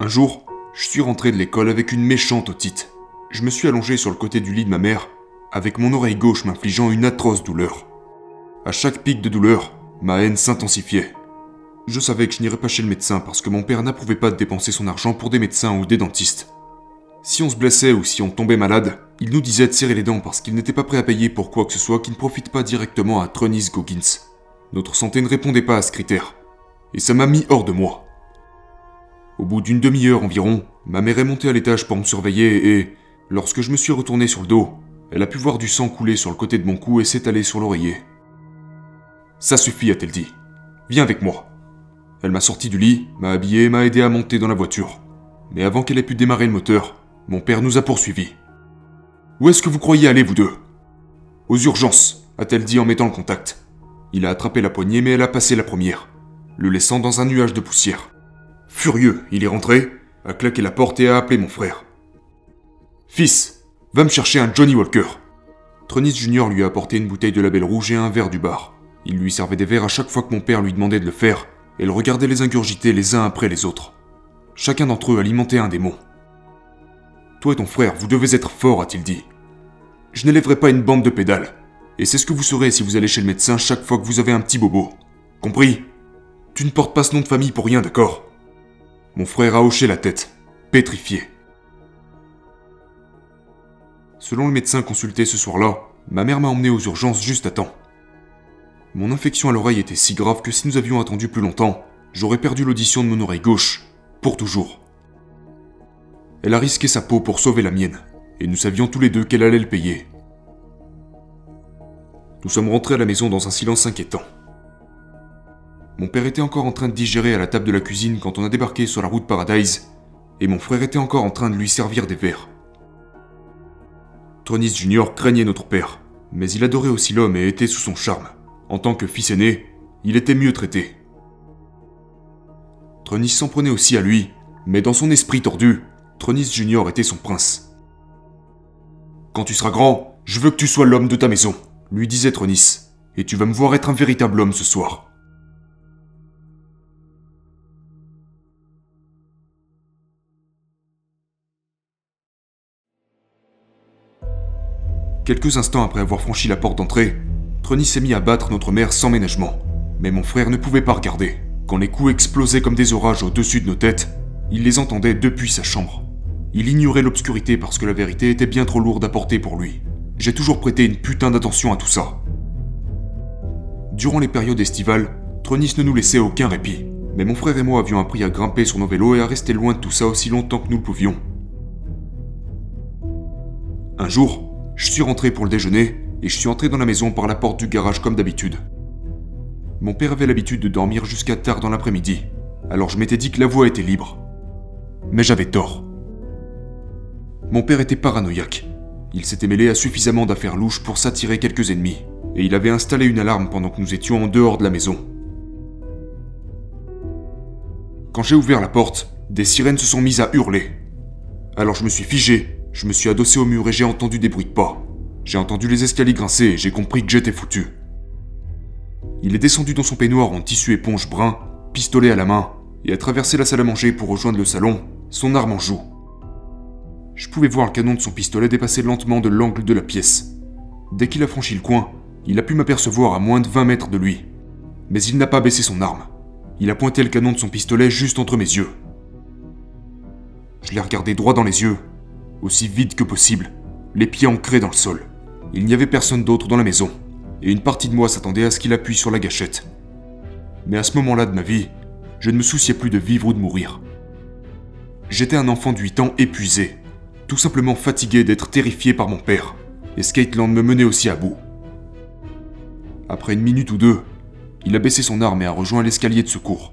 Un jour, Je suis rentré de l'école avec une méchante otite. Je me suis allongé sur le côté du lit de ma mère, avec mon oreille gauche m'infligeant une atroce douleur. À chaque pic de douleur, ma haine s'intensifiait. Je savais que je n'irais pas chez le médecin parce que mon père n'approuvait pas de dépenser son argent pour des médecins ou des dentistes. Si on se blessait ou si on tombait malade, il nous disait de serrer les dents parce qu'il n'était pas prêt à payer pour quoi que ce soit qui ne profite pas directement à Trunis Goggins. Notre santé ne répondait pas à ce critère. Et ça m'a mis hors de moi. Au bout d'une demi-heure environ, ma mère est montée à l'étage pour me surveiller et, lorsque je me suis retourné sur le dos, elle a pu voir du sang couler sur le côté de mon cou et s'étaler sur l'oreiller. « Ça suffit », a-t-elle dit. « Viens avec moi. » Elle m'a sorti du lit, m'a habillé et m'a aidé à monter dans la voiture. Mais avant qu'elle ait pu démarrer le moteur, mon père nous a poursuivis. « Où est-ce que vous croyez aller, vous deux ?»« Aux urgences », a-t-elle dit en mettant le contact. Il a attrapé la poignée mais elle a passé la première, le laissant dans un nuage de poussière. Furieux, il est rentré, a claqué la porte et a appelé mon frère. « Fils, va me chercher un Johnny Walker. » Trunis Junior lui a apporté une bouteille de label rouge et un verre du bar. Il lui servait des verres à chaque fois que mon père lui demandait de le faire, et le regardait les ingurgiter les uns après les autres. Chacun d'entre eux alimentait un démon. « Toi et ton frère, vous devez être forts », a-t-il dit. « Je n'élèverai pas une bande de pédales, et c'est ce que vous serez si vous allez chez le médecin chaque fois que vous avez un petit bobo. Compris ? Tu ne portes pas ce nom de famille pour rien, d'accord ?» Mon frère a hoché la tête, pétrifié. Selon le médecin consulté ce soir-là, ma mère m'a emmené aux urgences juste à temps. Mon infection à l'oreille était si grave que si nous avions attendu plus longtemps, j'aurais perdu l'audition de mon oreille gauche, pour toujours. Elle a risqué sa peau pour sauver la mienne, et nous savions tous les deux qu'elle allait le payer. Nous sommes rentrés à la maison dans un silence inquiétant. Mon père était encore en train de digérer à la table de la cuisine quand on a débarqué sur la route Paradise, et mon frère était encore en train de lui servir des verres. Trunis Junior craignait notre père, mais il adorait aussi l'homme et était sous son charme. En tant que fils aîné, il était mieux traité. Trunis s'en prenait aussi à lui, mais dans son esprit tordu, Trunis Junior était son prince. « Quand tu seras grand, je veux que tu sois l'homme de ta maison », lui disait Trunis, « et tu vas me voir être un véritable homme ce soir. » Quelques instants après avoir franchi la porte d'entrée, Trunis s'est mis à battre notre mère sans ménagement. Mais mon frère ne pouvait pas regarder. Quand les coups explosaient comme des orages au-dessus de nos têtes, il les entendait depuis sa chambre. Il ignorait l'obscurité parce que la vérité était bien trop lourde à porter pour lui. J'ai toujours prêté une putain d'attention à tout ça. Durant les périodes estivales, Trunis ne nous laissait aucun répit. Mais mon frère et moi avions appris à grimper sur nos vélos et à rester loin de tout ça aussi longtemps que nous le pouvions. Un jour, je suis rentré pour le déjeuner, et je suis entré dans la maison par la porte du garage comme d'habitude. Mon père avait l'habitude de dormir jusqu'à tard dans l'après-midi, alors je m'étais dit que la voie était libre. Mais j'avais tort. Mon père était paranoïaque. Il s'était mêlé à suffisamment d'affaires louches pour s'attirer quelques ennemis, et il avait installé une alarme pendant que nous étions en dehors de la maison. Quand j'ai ouvert la porte, des sirènes se sont mises à hurler. Alors je me suis figé, je me suis adossé au mur et j'ai entendu des bruits de pas. J'ai entendu les escaliers grincer et j'ai compris que j'étais foutu. Il est descendu dans son peignoir en tissu éponge brun, pistolet à la main, et a traversé la salle à manger pour rejoindre le salon, son arme en joue. Je pouvais voir le canon de son pistolet dépasser lentement de l'angle de la pièce. Dès qu'il a franchi le coin, il a pu m'apercevoir à moins de 20 mètres de lui. Mais il n'a pas baissé son arme. Il a pointé le canon de son pistolet juste entre mes yeux. Je l'ai regardé droit dans les yeux, aussi vide que possible, les pieds ancrés dans le sol. Il n'y avait personne d'autre dans la maison, et une partie de moi s'attendait à ce qu'il appuie sur la gâchette. Mais à ce moment-là de ma vie, je ne me souciais plus de vivre ou de mourir. J'étais un enfant de 8 ans épuisé, tout simplement fatigué d'être terrifié par mon père, et Skateland me menait aussi à bout. Après une minute ou deux, il a baissé son arme et a rejoint l'escalier de secours.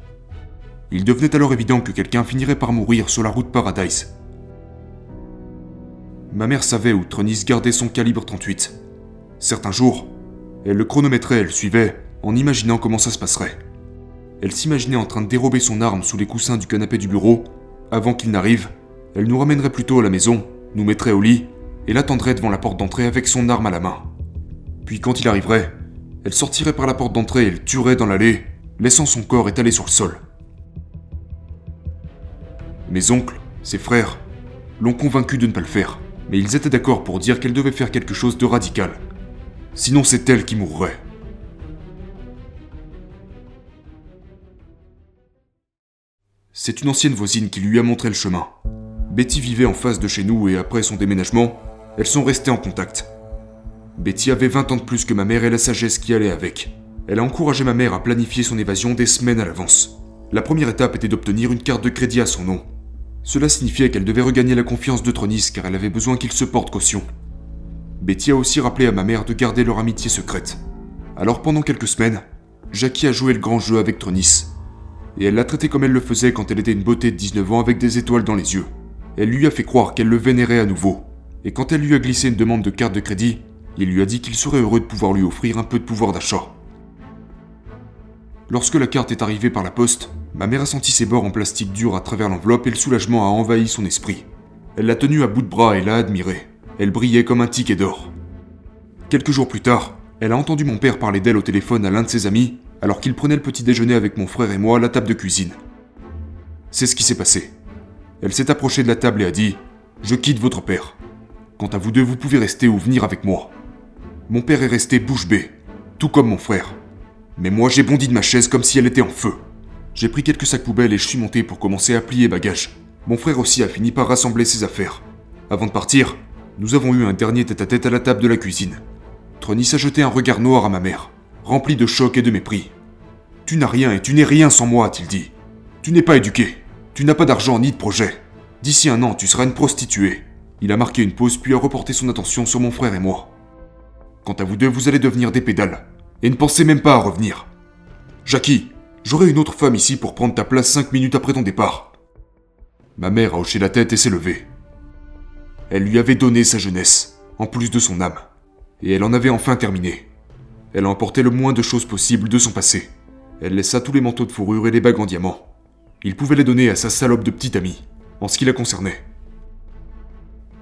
Il devenait alors évident que quelqu'un finirait par mourir sur la route Paradise. Ma mère savait où Trunis gardait son calibre 38. Certains jours, elle le chronométrait et le suivait en imaginant comment ça se passerait. Elle s'imaginait en train de dérober son arme sous les coussins du canapé du bureau. Avant qu'il n'arrive, elle nous ramènerait plutôt à la maison, nous mettrait au lit et l'attendrait devant la porte d'entrée avec son arme à la main. Puis quand il arriverait, elle sortirait par la porte d'entrée et le tuerait dans l'allée, laissant son corps étalé sur le sol. Mes oncles, Ses frères l'ont convaincu de ne pas le faire, mais ils étaient d'accord pour dire qu'elle devait faire quelque chose de radical. Sinon c'est elle qui mourrait. C'est une ancienne voisine qui lui a montré le chemin. Betty vivait en face de chez nous et après son déménagement, elles sont restées en contact. Betty avait 20 ans de plus que ma mère et la sagesse qui allait avec. Elle a encouragé ma mère à planifier son évasion des semaines à l'avance. La première étape était d'obtenir une carte de crédit à son nom. Cela signifiait qu'elle devait regagner la confiance de Trunis car elle avait besoin qu'il se porte caution. Betty a aussi rappelé à ma mère de garder leur amitié secrète. Alors pendant quelques semaines, Jackie a joué le grand jeu avec Trunis. Et elle l'a traité comme elle le faisait quand elle était une beauté de 19 ans avec des étoiles dans les yeux. Elle lui a fait croire qu'elle le vénérait à nouveau. Et quand elle lui a glissé une demande de carte de crédit, il lui a dit qu'il serait heureux de pouvoir lui offrir un peu de pouvoir d'achat. Lorsque la carte est arrivée par la poste, ma mère a senti ses bords en plastique dur à travers l'enveloppe et le soulagement a envahi son esprit. Elle l'a tenue à bout de bras et l'a admirée. Elle brillait comme un ticket d'or. Quelques jours plus tard, elle a entendu mon père parler d'elle au téléphone à l'un de ses amis, alors qu'il prenait le petit déjeuner avec mon frère et moi à la table de cuisine. C'est ce qui s'est passé. Elle s'est approchée de la table et a dit « Je quitte votre père. Quant à vous deux, vous pouvez rester ou venir avec moi. » Mon père est resté bouche bée, tout comme mon frère. Mais moi, j'ai bondi de ma chaise comme si elle était en feu. J'ai pris quelques sacs poubelles et je suis monté pour commencer à plier bagages. Mon frère aussi a fini par rassembler ses affaires. Avant de partir, nous avons eu un dernier tête-à-tête à la table de la cuisine. Trunis a jeté un regard noir à ma mère, rempli de choc et de mépris. « Tu n'as rien et tu n'es rien sans moi », a-t-il dit. « Tu n'es pas éduqué. Tu n'as pas d'argent ni de projet. D'ici 1 an, tu seras une prostituée. » Il a marqué une pause puis a reporté son attention sur mon frère et moi. « Quant à vous deux, vous allez devenir des pédales. Et ne pensez même pas à revenir. Jackie, j'aurai une autre femme ici pour prendre ta place 5 minutes après ton départ. » Ma mère a hoché la tête et s'est levée. Elle lui avait donné sa jeunesse, en plus de son âme. Et elle en avait enfin terminé. Elle a emporté le moins de choses possible de son passé. Elle laissa tous les manteaux de fourrure et les bagues en diamant. Il pouvait les donner à sa salope de petite amie, en ce qui la concernait.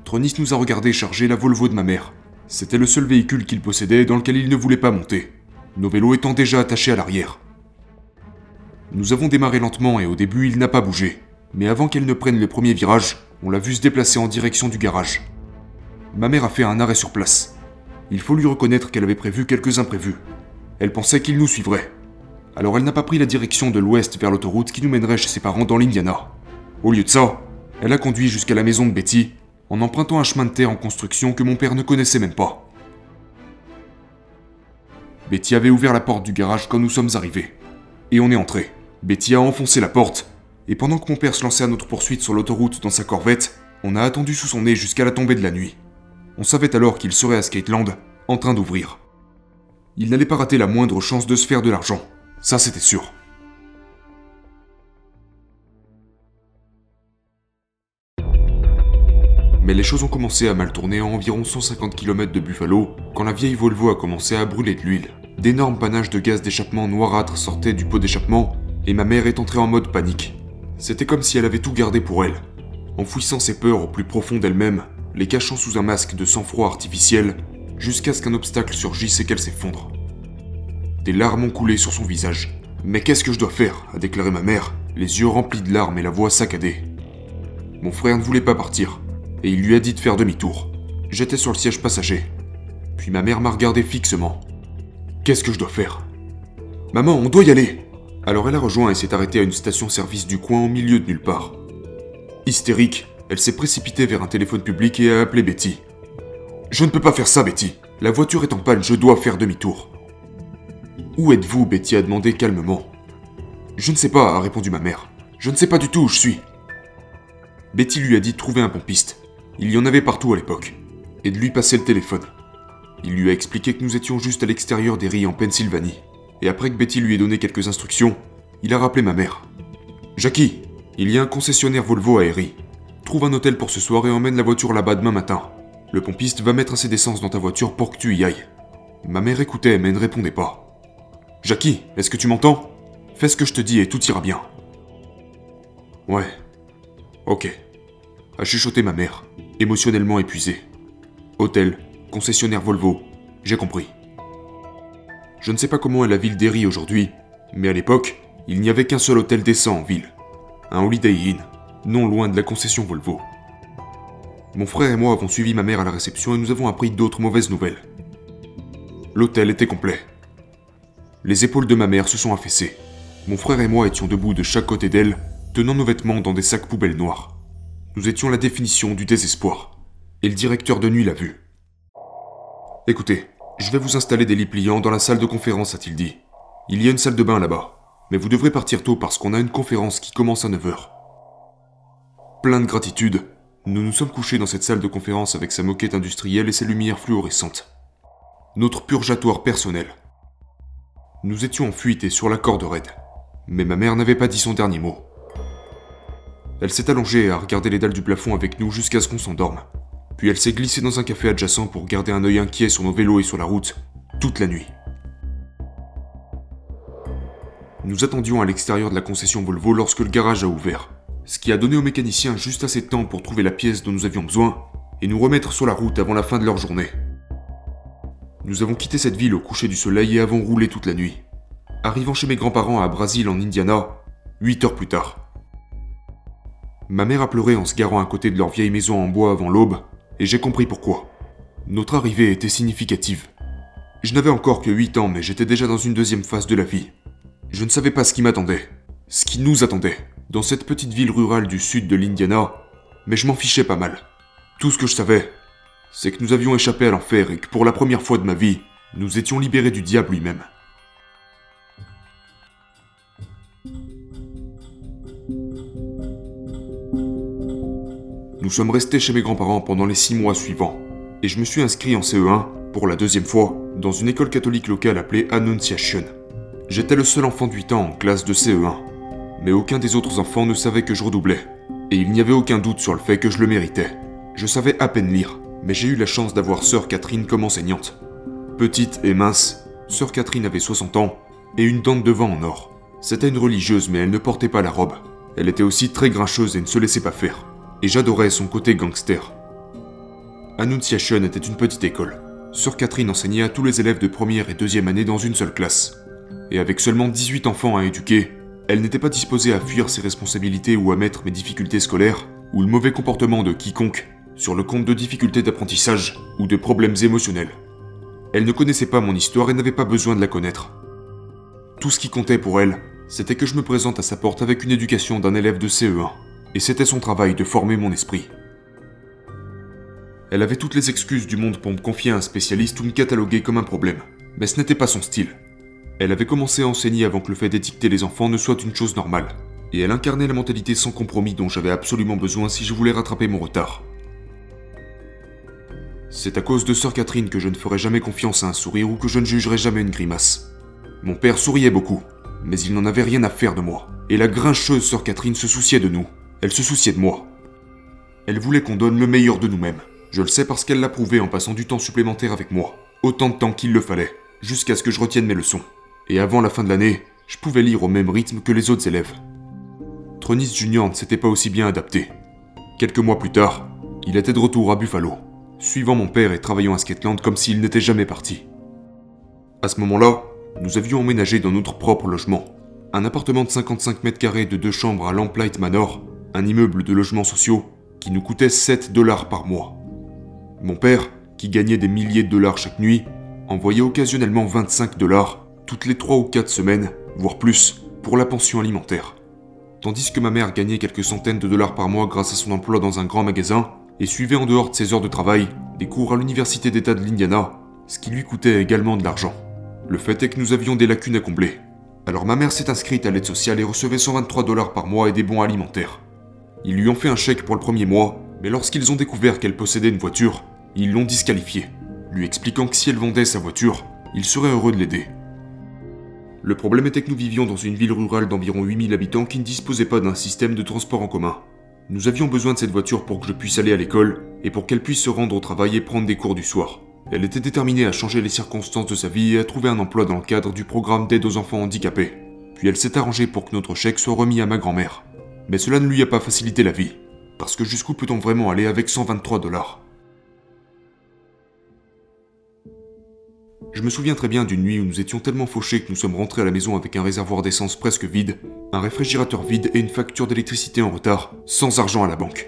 Trunis nous a regardés charger la Volvo de ma mère. C'était le seul véhicule qu'il possédait et dans lequel il ne voulait pas monter, nos vélos étant déjà attachés à l'arrière. Nous avons démarré lentement et au début, il n'a pas bougé. Mais avant qu'elle ne prenne le premier virage, on l'a vu se déplacer en direction du garage. Ma mère a fait un arrêt sur place. Il faut lui reconnaître qu'elle avait prévu quelques imprévus. Elle pensait qu'il nous suivrait. Alors elle n'a pas pris la direction de l'ouest vers l'autoroute qui nous mènerait chez ses parents dans l'Indiana. Au lieu de ça, elle a conduit jusqu'à la maison de Betty, en empruntant un chemin de terre en construction que mon père ne connaissait même pas. Betty avait ouvert la porte du garage quand nous sommes arrivés. Et on est entrés. Betty a enfoncé la porte, et pendant que mon père se lançait à notre poursuite sur l'autoroute dans sa Corvette, on a attendu sous son nez jusqu'à la tombée de la nuit. On savait alors qu'il serait à Skateland, en train d'ouvrir. Il n'allait pas rater la moindre chance de se faire de l'argent. Ça, c'était sûr. Mais les choses ont commencé à mal tourner à environ 150 km de Buffalo quand la vieille Volvo a commencé à brûler de l'huile. D'énormes panaches de gaz d'échappement noirâtre sortaient du pot d'échappement et ma mère est entrée en mode panique. C'était comme si elle avait tout gardé pour elle, enfouissant ses peurs au plus profond d'elle-même, les cachant sous un masque de sang-froid artificiel jusqu'à ce qu'un obstacle surgisse et qu'elle s'effondre. Des larmes ont coulé sur son visage. « Mais qu'est-ce que je dois faire ?» a déclaré ma mère, les yeux remplis de larmes et la voix saccadée. Mon frère ne voulait pas partir, et il lui a dit de faire demi-tour. J'étais sur le siège passager. Puis ma mère m'a regardé fixement. « Qu'est-ce que je dois faire ?»« Maman, on doit y aller !» Alors elle a rejoint et s'est arrêtée à une station-service du coin au milieu de nulle part. Hystérique, elle s'est précipitée vers un téléphone public et a appelé Betty. « Je ne peux pas faire ça, Betty. La voiture est en panne, je dois faire demi-tour. » « Où êtes-vous » Betty a demandé calmement. « Je ne sais pas » a répondu ma mère. « Je ne sais pas du tout où je suis. » Betty lui a dit de trouver un pompiste. Il y en avait partout à l'époque. Et de lui passer le téléphone. Il lui a expliqué que nous étions juste à l'extérieur des Erie en Pennsylvanie. Et après que Betty lui ait donné quelques instructions, il a rappelé ma mère. « Jackie, il y a un concessionnaire Volvo à Erie. Trouve un hôtel pour ce soir et emmène la voiture là-bas demain matin. Le pompiste va mettre assez d'essence dans ta voiture pour que tu y ailles. » Ma mère écoutait mais ne répondait pas. « Jackie, est-ce que tu m'entends ? Fais ce que je te dis et tout ira bien. »« Ouais. Ok. » a chuchoté ma mère, émotionnellement épuisée. « Hôtel, concessionnaire Volvo, j'ai compris. » Je ne sais pas comment est la ville d'Erie aujourd'hui, mais à l'époque, il n'y avait qu'un seul hôtel décent en ville. Un Holiday Inn, non loin de la concession Volvo. Mon frère et moi avons suivi ma mère à la réception et nous avons appris d'autres mauvaises nouvelles. L'hôtel était complet. Les épaules de ma mère se sont affaissées. Mon frère et moi étions debout de chaque côté d'elle, tenant nos vêtements dans des sacs poubelles noirs. Nous étions la définition du désespoir. Et le directeur de nuit l'a vu. « Écoutez, je vais vous installer des lits pliants dans la salle de conférence, a-t-il dit. Il y a une salle de bain là-bas. Mais vous devrez partir tôt parce qu'on a une conférence qui commence à 9h. » Plein de gratitude, nous nous sommes couchés dans cette salle de conférence avec sa moquette industrielle et ses lumières fluorescentes. Notre purgatoire personnel. Nous étions en fuite et sur la corde raide. Mais ma mère n'avait pas dit son dernier mot. Elle s'est allongée à regarder les dalles du plafond avec nous jusqu'à ce qu'on s'endorme. Puis elle s'est glissée dans un café adjacent pour garder un œil inquiet sur nos vélos et sur la route, toute la nuit. Nous attendions à l'extérieur de la concession Volvo lorsque le garage a ouvert, ce qui a donné aux mécaniciens juste assez de temps pour trouver la pièce dont nous avions besoin et nous remettre sur la route avant la fin de leur journée. Nous avons quitté cette ville au coucher du soleil et avons roulé toute la nuit, arrivant chez mes grands-parents à Brazil en Indiana, 8 heures plus tard. Ma mère a pleuré en se garant à côté de leur vieille maison en bois avant l'aube, et j'ai compris pourquoi. Notre arrivée était significative. Je n'avais encore que 8 ans, mais j'étais déjà dans une deuxième phase de la vie. Je ne savais pas ce qui m'attendait, ce qui nous attendait, dans cette petite ville rurale du sud de l'Indiana, mais je m'en fichais pas mal. Tout ce que je savais, c'est que nous avions échappé à l'enfer et que pour la première fois de ma vie, nous étions libérés du diable lui-même. Nous sommes restés chez mes grands-parents pendant les 6 mois suivants, et je me suis inscrit en CE1, pour la deuxième fois, dans une école catholique locale appelée Annunciation. J'étais le seul enfant de 8 ans en classe de CE1, mais aucun des autres enfants ne savait que je redoublais, et il n'y avait aucun doute sur le fait que je le méritais. Je savais à peine lire, mais j'ai eu la chance d'avoir Sœur Catherine comme enseignante. Petite et mince, Sœur Catherine avait 60 ans, et une dent de devant en or. C'était une religieuse, mais elle ne portait pas la robe. Elle était aussi très grincheuse et ne se laissait pas faire. Et j'adorais son côté gangster. Annunciation était une petite école. Sœur Catherine enseignait à tous les élèves de première et deuxième année dans une seule classe. Et avec seulement 18 enfants à éduquer, elle n'était pas disposée à fuir ses responsabilités ou à mettre mes difficultés scolaires, ou le mauvais comportement de quiconque, sur le compte de difficultés d'apprentissage ou de problèmes émotionnels. Elle ne connaissait pas mon histoire et n'avait pas besoin de la connaître. Tout ce qui comptait pour elle, c'était que je me présente à sa porte avec une éducation d'un élève de CE1. Et c'était son travail de former mon esprit. Elle avait toutes les excuses du monde pour me confier à un spécialiste ou me cataloguer comme un problème, mais ce n'était pas son style. Elle avait commencé à enseigner avant que le fait d'étiqueter les enfants ne soit une chose normale, et elle incarnait la mentalité sans compromis dont j'avais absolument besoin si je voulais rattraper mon retard. C'est à cause de Sœur Catherine que je ne ferai jamais confiance à un sourire ou que je ne jugerai jamais une grimace. Mon père souriait beaucoup, mais il n'en avait rien à faire de moi, et la grincheuse Sœur Catherine se souciait de nous. Elle se souciait de moi. Elle voulait qu'on donne le meilleur de nous-mêmes. Je le sais parce qu'elle l'a prouvé en passant du temps supplémentaire avec moi. Autant de temps qu'il le fallait, jusqu'à ce que je retienne mes leçons. Et avant la fin de l'année, je pouvais lire au même rythme que les autres élèves. Trunis Junior ne s'était pas aussi bien adapté. Quelques mois plus tard, il était de retour à Buffalo, suivant mon père et travaillant à Skateland comme s'il n'était jamais parti. À ce moment-là, nous avions emménagé dans notre propre logement. Un appartement de 55 mètres carrés de 2 chambres à Lamplight Manor, un immeuble de logements sociaux qui nous coûtait 7 $ par mois. Mon père, qui gagnait des milliers de dollars chaque nuit, envoyait occasionnellement 25 $ toutes les 3 ou 4 semaines, voire plus, pour la pension alimentaire. Tandis que ma mère gagnait quelques centaines de dollars par mois grâce à son emploi dans un grand magasin et suivait en dehors de ses heures de travail des cours à l'université d'État de l'Indiana, ce qui lui coûtait également de l'argent. Le fait est que nous avions des lacunes à combler. Alors ma mère s'est inscrite à l'aide sociale et recevait 123 $ par mois et des bons alimentaires. Ils lui ont fait un chèque pour le premier mois, mais lorsqu'ils ont découvert qu'elle possédait une voiture, ils l'ont disqualifiée, lui expliquant que si elle vendait sa voiture, ils seraient heureux de l'aider. Le problème était que nous vivions dans une ville rurale d'environ 8000 habitants qui ne disposait pas d'un système de transport en commun. Nous avions besoin de cette voiture pour que je puisse aller à l'école et pour qu'elle puisse se rendre au travail et prendre des cours du soir. Elle était déterminée à changer les circonstances de sa vie et à trouver un emploi dans le cadre du programme d'aide aux enfants handicapés. Puis elle s'est arrangée pour que notre chèque soit remis à ma grand-mère. Mais cela ne lui a pas facilité la vie, parce que jusqu'où peut-on vraiment aller avec 123 $? Je me souviens très bien d'une nuit où nous étions tellement fauchés que nous sommes rentrés à la maison avec un réservoir d'essence presque vide, un réfrigérateur vide et une facture d'électricité en retard, sans argent à la banque.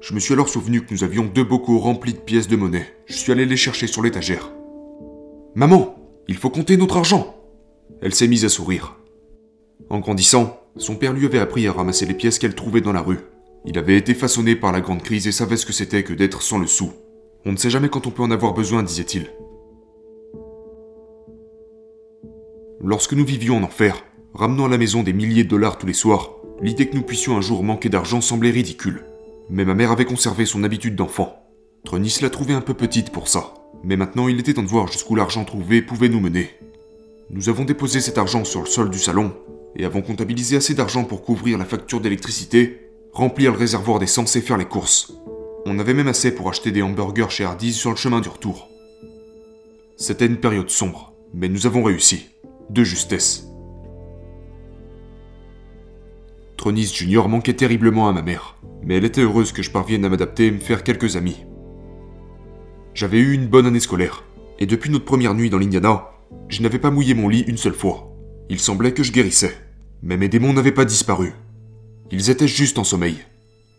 Je me suis alors souvenu que nous avions deux bocaux remplis de pièces de monnaie. Je suis allé les chercher sur l'étagère. « Maman, il faut compter notre argent !» Elle s'est mise à sourire. En grandissant, son père lui avait appris à ramasser les pièces qu'elle trouvait dans la rue. Il avait été façonné par la grande crise et savait ce que c'était que d'être sans le sou. « On ne sait jamais quand on peut en avoir besoin », disait-il. Lorsque nous vivions en enfer, ramenant à la maison des milliers de dollars tous les soirs, l'idée que nous puissions un jour manquer d'argent semblait ridicule. Mais ma mère avait conservé son habitude d'enfant. Trunis la trouvait un peu petite pour ça. Mais maintenant, il était temps de voir jusqu'où l'argent trouvé pouvait nous mener. Nous avons déposé cet argent sur le sol du salon, et avons comptabilisé assez d'argent pour couvrir la facture d'électricité, remplir le réservoir d'essence et faire les courses. On avait même assez pour acheter des hamburgers chez Hardee's sur le chemin du retour. C'était une période sombre, mais nous avons réussi. De justesse. Trunis Junior manquait terriblement à ma mère, mais elle était heureuse que je parvienne à m'adapter et me faire quelques amis. J'avais eu une bonne année scolaire, et depuis notre première nuit dans l'Indiana, je n'avais pas mouillé mon lit une seule fois. Il semblait que je guérissais, mais mes démons n'avaient pas disparu. Ils étaient juste en sommeil,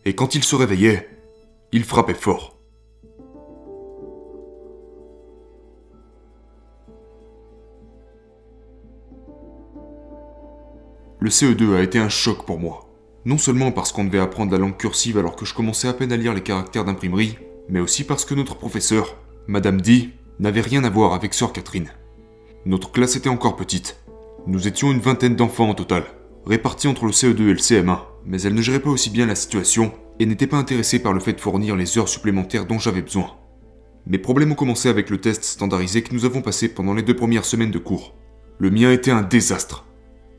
et quand ils se réveillaient, il frappait fort. Le CE2 a été un choc pour moi. Non seulement parce qu'on devait apprendre la langue cursive alors que je commençais à peine à lire les caractères d'imprimerie, mais aussi parce que notre professeur, Madame D, n'avait rien à voir avec Sœur Catherine. Notre classe était encore petite. Nous étions une vingtaine d'enfants en total, répartis entre le CE2 et le CM1, mais elle ne gérait pas aussi bien la situation et n'était pas intéressée par le fait de fournir les heures supplémentaires dont j'avais besoin. Mes problèmes ont commencé avec le test standardisé que nous avons passé pendant les 2 premières semaines de cours. Le mien était un désastre.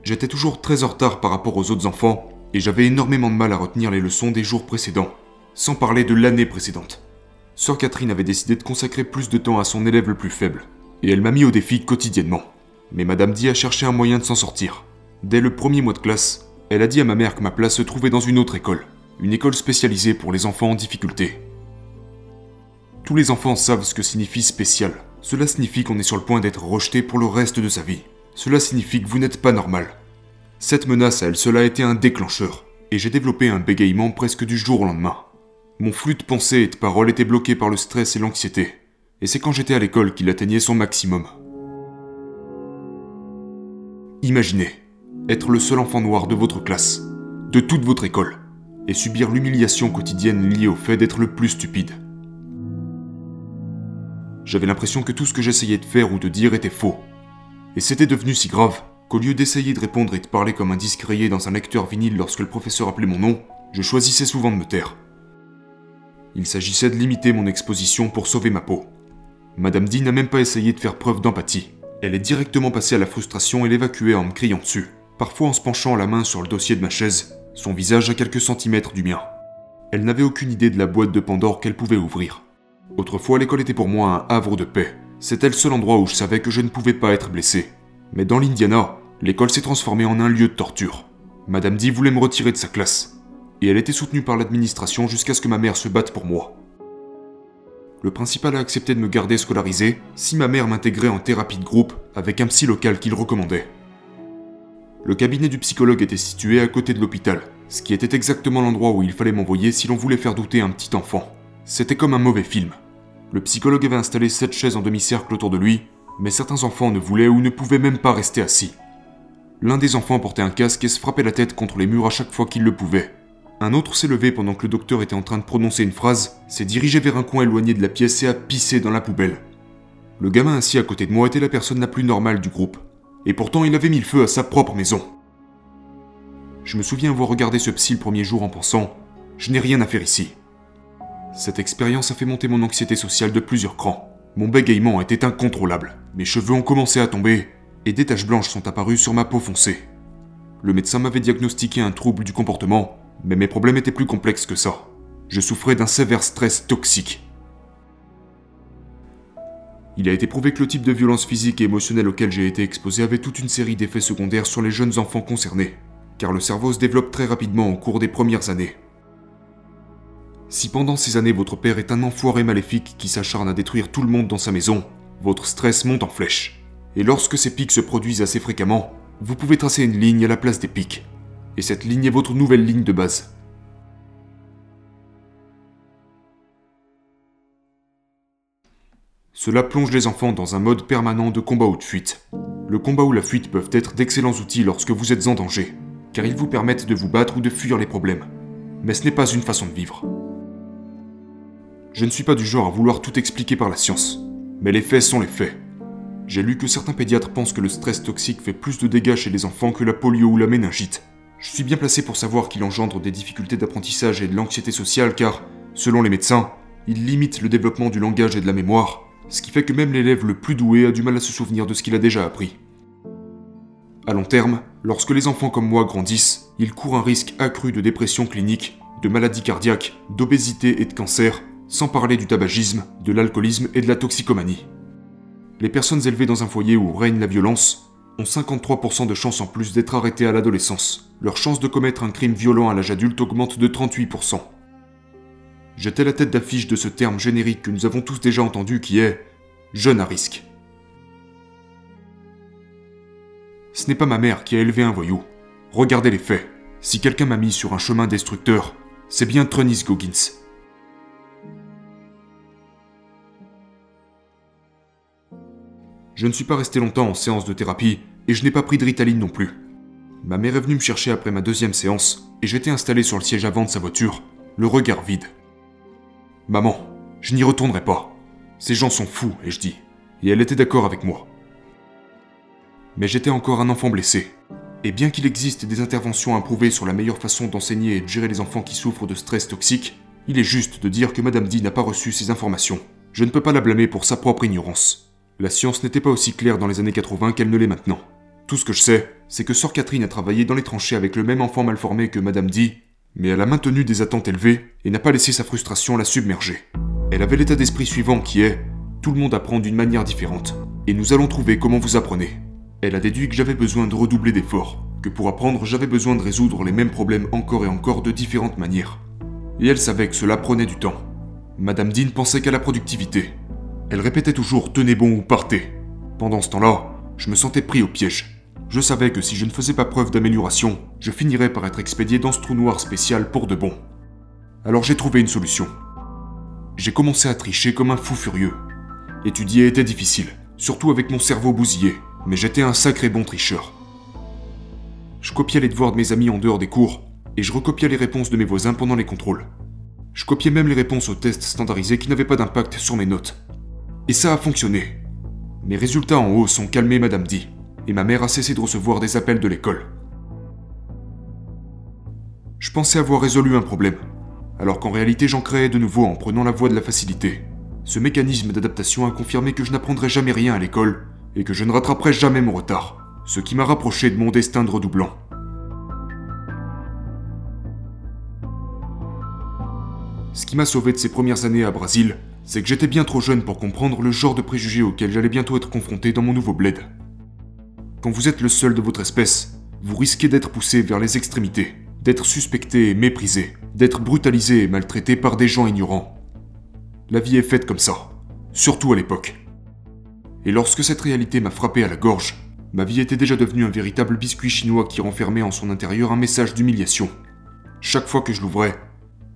J'étais toujours très en retard par rapport aux autres enfants, et j'avais énormément de mal à retenir les leçons des jours précédents, sans parler de l'année précédente. Sœur Catherine avait décidé de consacrer plus de temps à son élève le plus faible, et elle m'a mis au défi quotidiennement. Mais Madame D a cherché un moyen de s'en sortir. Dès le premier mois de classe, elle a dit à ma mère que ma place se trouvait dans une autre école. Une école spécialisée pour les enfants en difficulté. Tous les enfants savent ce que signifie spécial. Cela signifie qu'on est sur le point d'être rejeté pour le reste de sa vie. Cela signifie que vous n'êtes pas normal. Cette menace à elle seule a été un déclencheur, et j'ai développé un bégaiement presque du jour au lendemain. Mon flux de pensée et de paroles était bloqué par le stress et l'anxiété, et c'est quand j'étais à l'école qu'il atteignait son maximum. Imaginez, être le seul enfant noir de votre classe, de toute votre école, et subir l'humiliation quotidienne liée au fait d'être le plus stupide. J'avais l'impression que tout ce que j'essayais de faire ou de dire était faux. Et c'était devenu si grave qu'au lieu d'essayer de répondre et de parler comme un disque rayé dans un lecteur vinyle lorsque le professeur appelait mon nom, je choisissais souvent de me taire. Il s'agissait de limiter mon exposition pour sauver ma peau. Madame D n'a même pas essayé de faire preuve d'empathie. Elle est directement passée à la frustration et l'évacuait en me criant dessus, parfois en se penchant la main sur le dossier de ma chaise, son visage à quelques centimètres du mien. Elle n'avait aucune idée de la boîte de Pandore qu'elle pouvait ouvrir. Autrefois, l'école était pour moi un havre de paix. C'était le seul endroit où je savais que je ne pouvais pas être blessé. Mais dans l'Indiana, l'école s'est transformée en un lieu de torture. Madame D voulait me retirer de sa classe, et elle était soutenue par l'administration jusqu'à ce que ma mère se batte pour moi. Le principal a accepté de me garder scolarisé si ma mère m'intégrait en thérapie de groupe avec un psy local qu'il recommandait. Le cabinet du psychologue était situé à côté de l'hôpital, ce qui était exactement l'endroit où il fallait m'envoyer si l'on voulait faire douter un petit enfant. C'était comme un mauvais film. Le psychologue avait installé 7 chaises en demi-cercle autour de lui, mais certains enfants ne voulaient ou ne pouvaient même pas rester assis. L'un des enfants portait un casque et se frappait la tête contre les murs à chaque fois qu'il le pouvait. Un autre s'est levé pendant que le docteur était en train de prononcer une phrase, s'est dirigé vers un coin éloigné de la pièce et a pissé dans la poubelle. Le gamin assis à côté de moi était la personne la plus normale du groupe, et pourtant il avait mis le feu à sa propre maison. Je me souviens avoir regardé ce psy le premier jour en pensant « Je n'ai rien à faire ici ». Cette expérience a fait monter mon anxiété sociale de plusieurs crans. Mon bégaiement était incontrôlable. Mes cheveux ont commencé à tomber et des taches blanches sont apparues sur ma peau foncée. Le médecin m'avait diagnostiqué un trouble du comportement, mais mes problèmes étaient plus complexes que ça. Je souffrais d'un sévère stress toxique. Il a été prouvé que le type de violence physique et émotionnelle auquel j'ai été exposé avait toute une série d'effets secondaires sur les jeunes enfants concernés, car le cerveau se développe très rapidement au cours des premières années. Si pendant ces années votre père est un enfoiré maléfique qui s'acharne à détruire tout le monde dans sa maison, votre stress monte en flèche. Et lorsque ces pics se produisent assez fréquemment, vous pouvez tracer une ligne à la place des pics. Et cette ligne est votre nouvelle ligne de base. Cela plonge les enfants dans un mode permanent de combat ou de fuite. Le combat ou la fuite peuvent être d'excellents outils lorsque vous êtes en danger, car ils vous permettent de vous battre ou de fuir les problèmes. Mais ce n'est pas une façon de vivre. Je ne suis pas du genre à vouloir tout expliquer par la science, mais les faits sont les faits. J'ai lu que certains pédiatres pensent que le stress toxique fait plus de dégâts chez les enfants que la polio ou la méningite. Je suis bien placé pour savoir qu'il engendre des difficultés d'apprentissage et de l'anxiété sociale car, selon les médecins, il limite le développement du langage et de la mémoire, ce qui fait que même l'élève le plus doué a du mal à se souvenir de ce qu'il a déjà appris. À long terme, lorsque les enfants comme moi grandissent, ils courent un risque accru de dépression clinique, de maladies cardiaques, d'obésité et de cancer, sans parler du tabagisme, de l'alcoolisme et de la toxicomanie. Les personnes élevées dans un foyer où règne la violence ont 53% de chances en plus d'être arrêtées à l'adolescence. Leur chance de commettre un crime violent à l'âge adulte augmente de 38%. J'étais la tête d'affiche de ce terme générique que nous avons tous déjà entendu qui est « jeune à risque ». Ce n'est pas ma mère qui a élevé un voyou. Regardez les faits. Si quelqu'un m'a mis sur un chemin destructeur, c'est bien Trunis Goggins. Je ne suis pas resté longtemps en séance de thérapie, et je n'ai pas pris de Ritaline non plus. Ma mère est venue me chercher après ma deuxième séance, et j'étais installé sur le siège avant de sa voiture, le regard vide. « Maman, je n'y retournerai pas. Ces gens sont fous, » ai-je dit, et elle était d'accord avec moi. Mais j'étais encore un enfant blessé, et bien qu'il existe des interventions à prouver sur la meilleure façon d'enseigner et de gérer les enfants qui souffrent de stress toxique, il est juste de dire que Madame D n'a pas reçu ces informations. Je ne peux pas la blâmer pour sa propre ignorance. La science n'était pas aussi claire dans les années 80 qu'elle ne l'est maintenant. Tout ce que je sais, c'est que Sœur Catherine a travaillé dans les tranchées avec le même enfant malformé que Madame D, mais elle a maintenu des attentes élevées et n'a pas laissé sa frustration la submerger. Elle avait l'état d'esprit suivant qui est « Tout le monde apprend d'une manière différente, et nous allons trouver comment vous apprenez ». Elle a déduit que j'avais besoin de redoubler d'efforts, que pour apprendre, j'avais besoin de résoudre les mêmes problèmes encore et encore de différentes manières. Et elle savait que cela prenait du temps. Madame D pensait qu'à la productivité. Elle répétait toujours « tenez bon » ou « partez ». Pendant ce temps-là, je me sentais pris au piège. Je savais que si je ne faisais pas preuve d'amélioration, je finirais par être expédié dans ce trou noir spécial pour de bon. Alors j'ai trouvé une solution. J'ai commencé à tricher comme un fou furieux. Étudier était difficile, surtout avec mon cerveau bousillé, mais j'étais un sacré bon tricheur. Je copiais les devoirs de mes amis en dehors des cours, et je recopiais les réponses de mes voisins pendant les contrôles. Je copiais même les réponses aux tests standardisés qui n'avaient pas d'impact sur mes notes. Et ça a fonctionné. Mes résultats en hausse ont calmé Madame D, et ma mère a cessé de recevoir des appels de l'école. Je pensais avoir résolu un problème, alors qu'en réalité j'en créais de nouveau en prenant la voie de la facilité. Ce mécanisme d'adaptation a confirmé que je n'apprendrais jamais rien à l'école, et que je ne rattraperais jamais mon retard, ce qui m'a rapproché de mon destin de redoublant. Ce qui m'a sauvé de ces premières années à Brésil, c'est que j'étais bien trop jeune pour comprendre le genre de préjugés auxquels j'allais bientôt être confronté dans mon nouveau bled. Quand vous êtes le seul de votre espèce, vous risquez d'être poussé vers les extrémités, d'être suspecté et méprisé, d'être brutalisé et maltraité par des gens ignorants. La vie est faite comme ça, surtout à l'époque. Et lorsque cette réalité m'a frappé à la gorge, ma vie était déjà devenue un véritable biscuit chinois qui renfermait en son intérieur un message d'humiliation. Chaque fois que je l'ouvrais,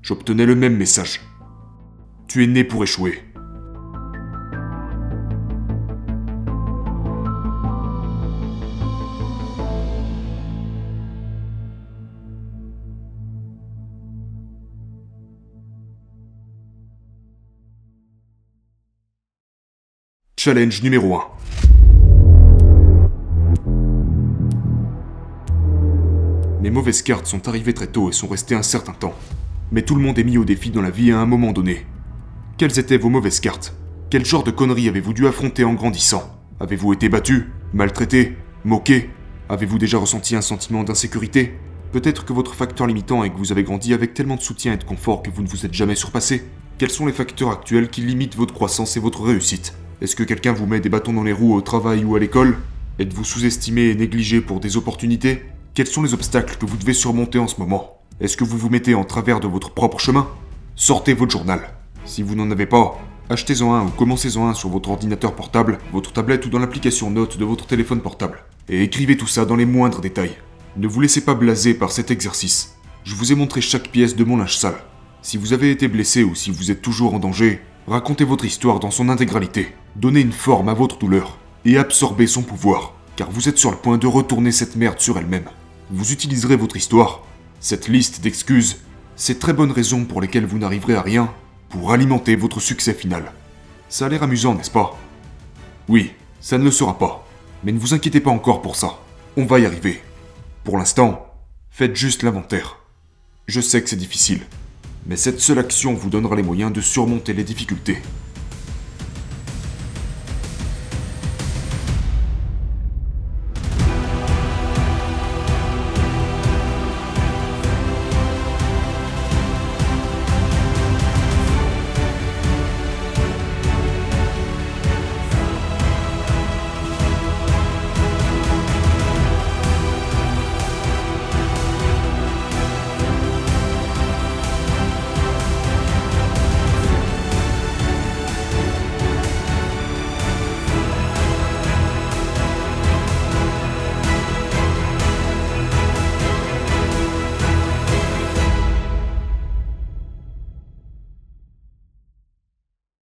j'obtenais le même message. Tu es né pour échouer. Challenge numéro 1. Mes mauvaises cartes sont arrivées très tôt et sont restées un certain temps. Mais tout le monde est mis au défi dans la vie à un moment donné. Quelles étaient vos mauvaises cartes? Quel genre de conneries avez-vous dû affronter en grandissant? Avez-vous été battu? Maltraité? Moqué? Avez-vous déjà ressenti un sentiment d'insécurité? Peut-être que votre facteur limitant est que vous avez grandi avec tellement de soutien et de confort que vous ne vous êtes jamais surpassé. Quels sont les facteurs actuels qui limitent votre croissance et votre réussite? Est-ce que quelqu'un vous met des bâtons dans les roues au travail ou à l'école? Êtes-vous sous-estimé et négligé pour des opportunités? Quels sont les obstacles que vous devez surmonter en ce moment? Est-ce que vous vous mettez en travers de votre propre chemin? Sortez votre journal. Si vous n'en avez pas, achetez-en un ou commencez-en un sur votre ordinateur portable, votre tablette ou dans l'application Notes de votre téléphone portable. Et écrivez tout ça dans les moindres détails. Ne vous laissez pas blaser par cet exercice. Je vous ai montré chaque pièce de mon linge sale. Si vous avez été blessé ou si vous êtes toujours en danger, racontez votre histoire dans son intégralité. Donnez une forme à votre douleur et absorbez son pouvoir, car vous êtes sur le point de retourner cette merde sur elle-même. Vous utiliserez votre histoire, cette liste d'excuses, ces très bonnes raisons pour lesquelles vous n'arriverez à rien, pour alimenter votre succès final. Ça a l'air amusant, n'est-ce pas? Oui, ça ne le sera pas. Mais ne vous inquiétez pas encore pour ça. On va y arriver. Pour l'instant, faites juste l'inventaire. Je sais que c'est difficile, mais cette seule action vous donnera les moyens de surmonter les difficultés.